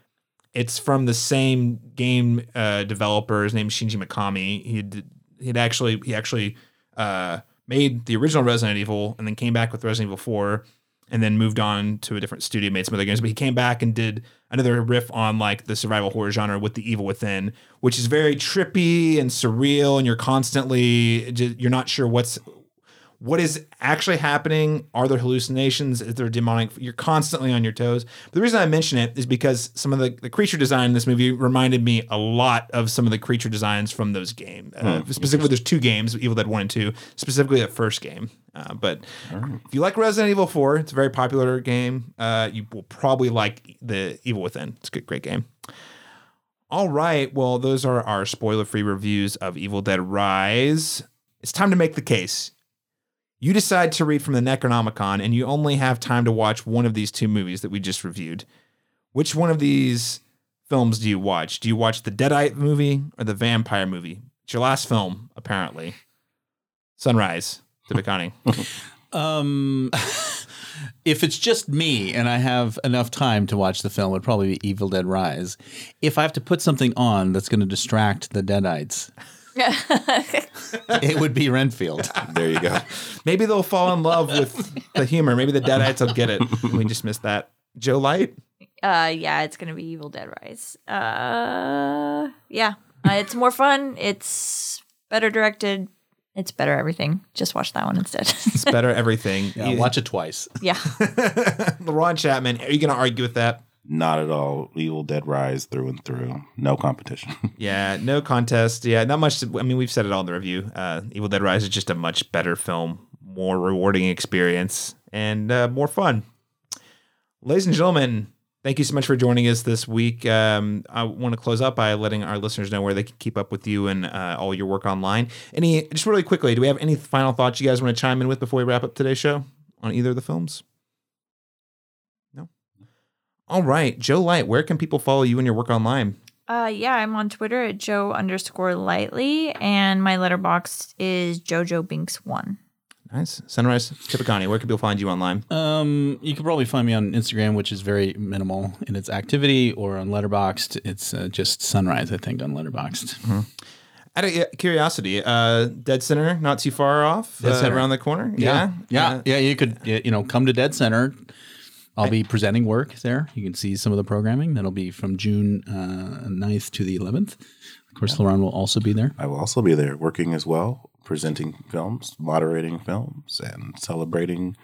it's from the same game uh, developer. His name is Shinji Mikami. He'd, he'd actually, he actually uh, made the original Resident Evil and then came back with Resident Evil four and then moved on to a different studio, made some other games. But he came back and did another riff on like the survival horror genre with The Evil Within, which is very trippy and surreal. And you're constantly, you're not sure what's, what is actually happening? Are there hallucinations? Is there demonic? You're constantly on your toes. But the reason I mention it is because some of the, the creature design in this movie reminded me a lot of some of the creature designs from those games. Uh, hmm. Specifically, there's two games, Evil Dead one and two, specifically that first game. Uh, but right. if you like Resident Evil four, it's a very popular game. Uh, you will probably like the Evil Within. It's a good, great game. All right. Well, those are our spoiler-free reviews of Evil Dead Rise. It's time to make the case. You decide to read from the Necronomicon, and you only have time to watch one of these two movies that we just reviewed. Which one of these films do you watch? Do you watch the Deadite movie or the vampire movie? It's your last film, apparently. Sunrise Tippeconnie. um, if it's just me and I have enough time to watch the film, it would probably be Evil Dead Rise. If I have to put something on that's going to distract the Deadites... it would be Renfield. There you go. Maybe they'll fall in love with the humor. Maybe the Deadites will get it. We just missed that. Jo Light? Uh, yeah, it's going to be Evil Dead Rise. Uh, yeah, uh, it's more fun. It's better directed. It's better everything. Just watch that one instead. It's better everything. Yeah, yeah. Watch it twice. Yeah. LaRon Chapman, are you going to argue with that? Not at all. Evil Dead Rise through and through. No competition. yeah, no contest. Yeah, not much. To, I mean, we've said it all in the review. Uh, Evil Dead Rise is just a much better film, more rewarding experience, and uh, more fun. Ladies and gentlemen, thank you so much for joining us this week. Um, I want to close up by letting our listeners know where they can keep up with you and uh, all your work online. Any, just really quickly, do we have any final thoughts you guys want to chime in with before we wrap up today's show on either of the films? All right. Jo Light, where can people follow you and your work online? Uh, yeah, I'm on Twitter at Joe underscore Lightly, and my letterbox is Jojo Binks one. Nice. Sunrise Tippeconnie, where can people find you online? Um, you can probably find me on Instagram, which is very minimal in its activity, or on Letterboxd. It's uh, just Sunrise, I think, on Letterboxd. Mm-hmm. Out of curiosity, uh, Dead Center, not too far off, uh, around the corner. Yeah. Yeah. Yeah. Uh, yeah. You could, you know, come to Dead Center. I'll be presenting work there. You can see some of the programming. That'll be from June uh, ninth to the eleventh. Of course, yeah. LaRon will also be there. I will also be there working as well, presenting films, moderating films, and celebrating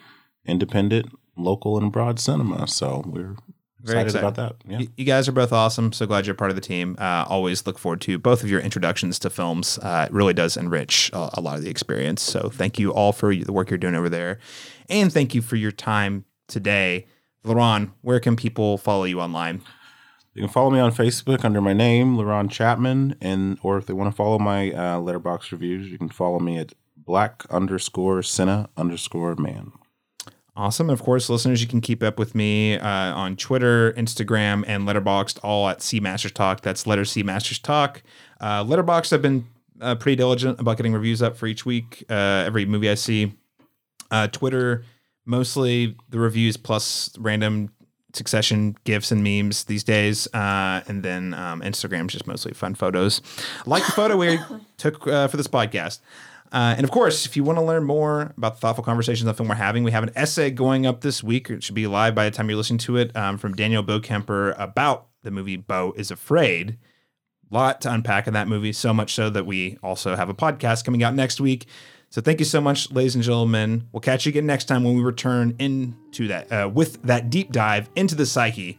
independent, local, and abroad cinema. So we're Very excited about that. Yeah. You guys are both awesome. So glad you're part of the team. Uh, always look forward to both of your introductions to films. Uh, it really does enrich a, a lot of the experience. So thank you all for the work you're doing over there. And thank you for your time today. LaRon, where can people follow you online? You can follow me on Facebook under my name, LaRon Chapman. And or if they want to follow my uh, letterbox reviews, you can follow me at black underscore cinna underscore man. Awesome. And of course, listeners, you can keep up with me uh, on Twitter, Instagram, and Letterboxd, all at C Masters Talk. That's letter C Masters Talk. Uh, Letterboxd, I've been uh, pretty diligent about getting reviews up for each week, uh, every movie I see. Uh, Twitter, mostly the reviews plus random succession GIFs and memes these days. Uh, and then um, Instagram's just mostly fun photos, like the photo we took uh, for this podcast. Uh, and of course, if you want to learn more about the thoughtful conversations on film we're having, we have an essay going up this week. It should be live by the time you're listening to it, um, from Daniel Bokemper about the movie Beau Is Afraid. A lot to unpack in that movie, so much so that we also have a podcast coming out next week. So thank you so much, ladies and gentlemen. We'll catch you again next time when we return into that uh, with that deep dive into the psyche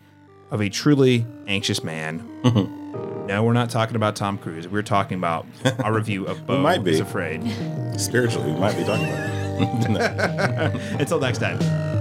of a truly anxious man. Mm-hmm. No, we're not talking about Tom Cruise. We're talking about our review of Beau Is Afraid. Spiritually, we might be talking about it. Until next time.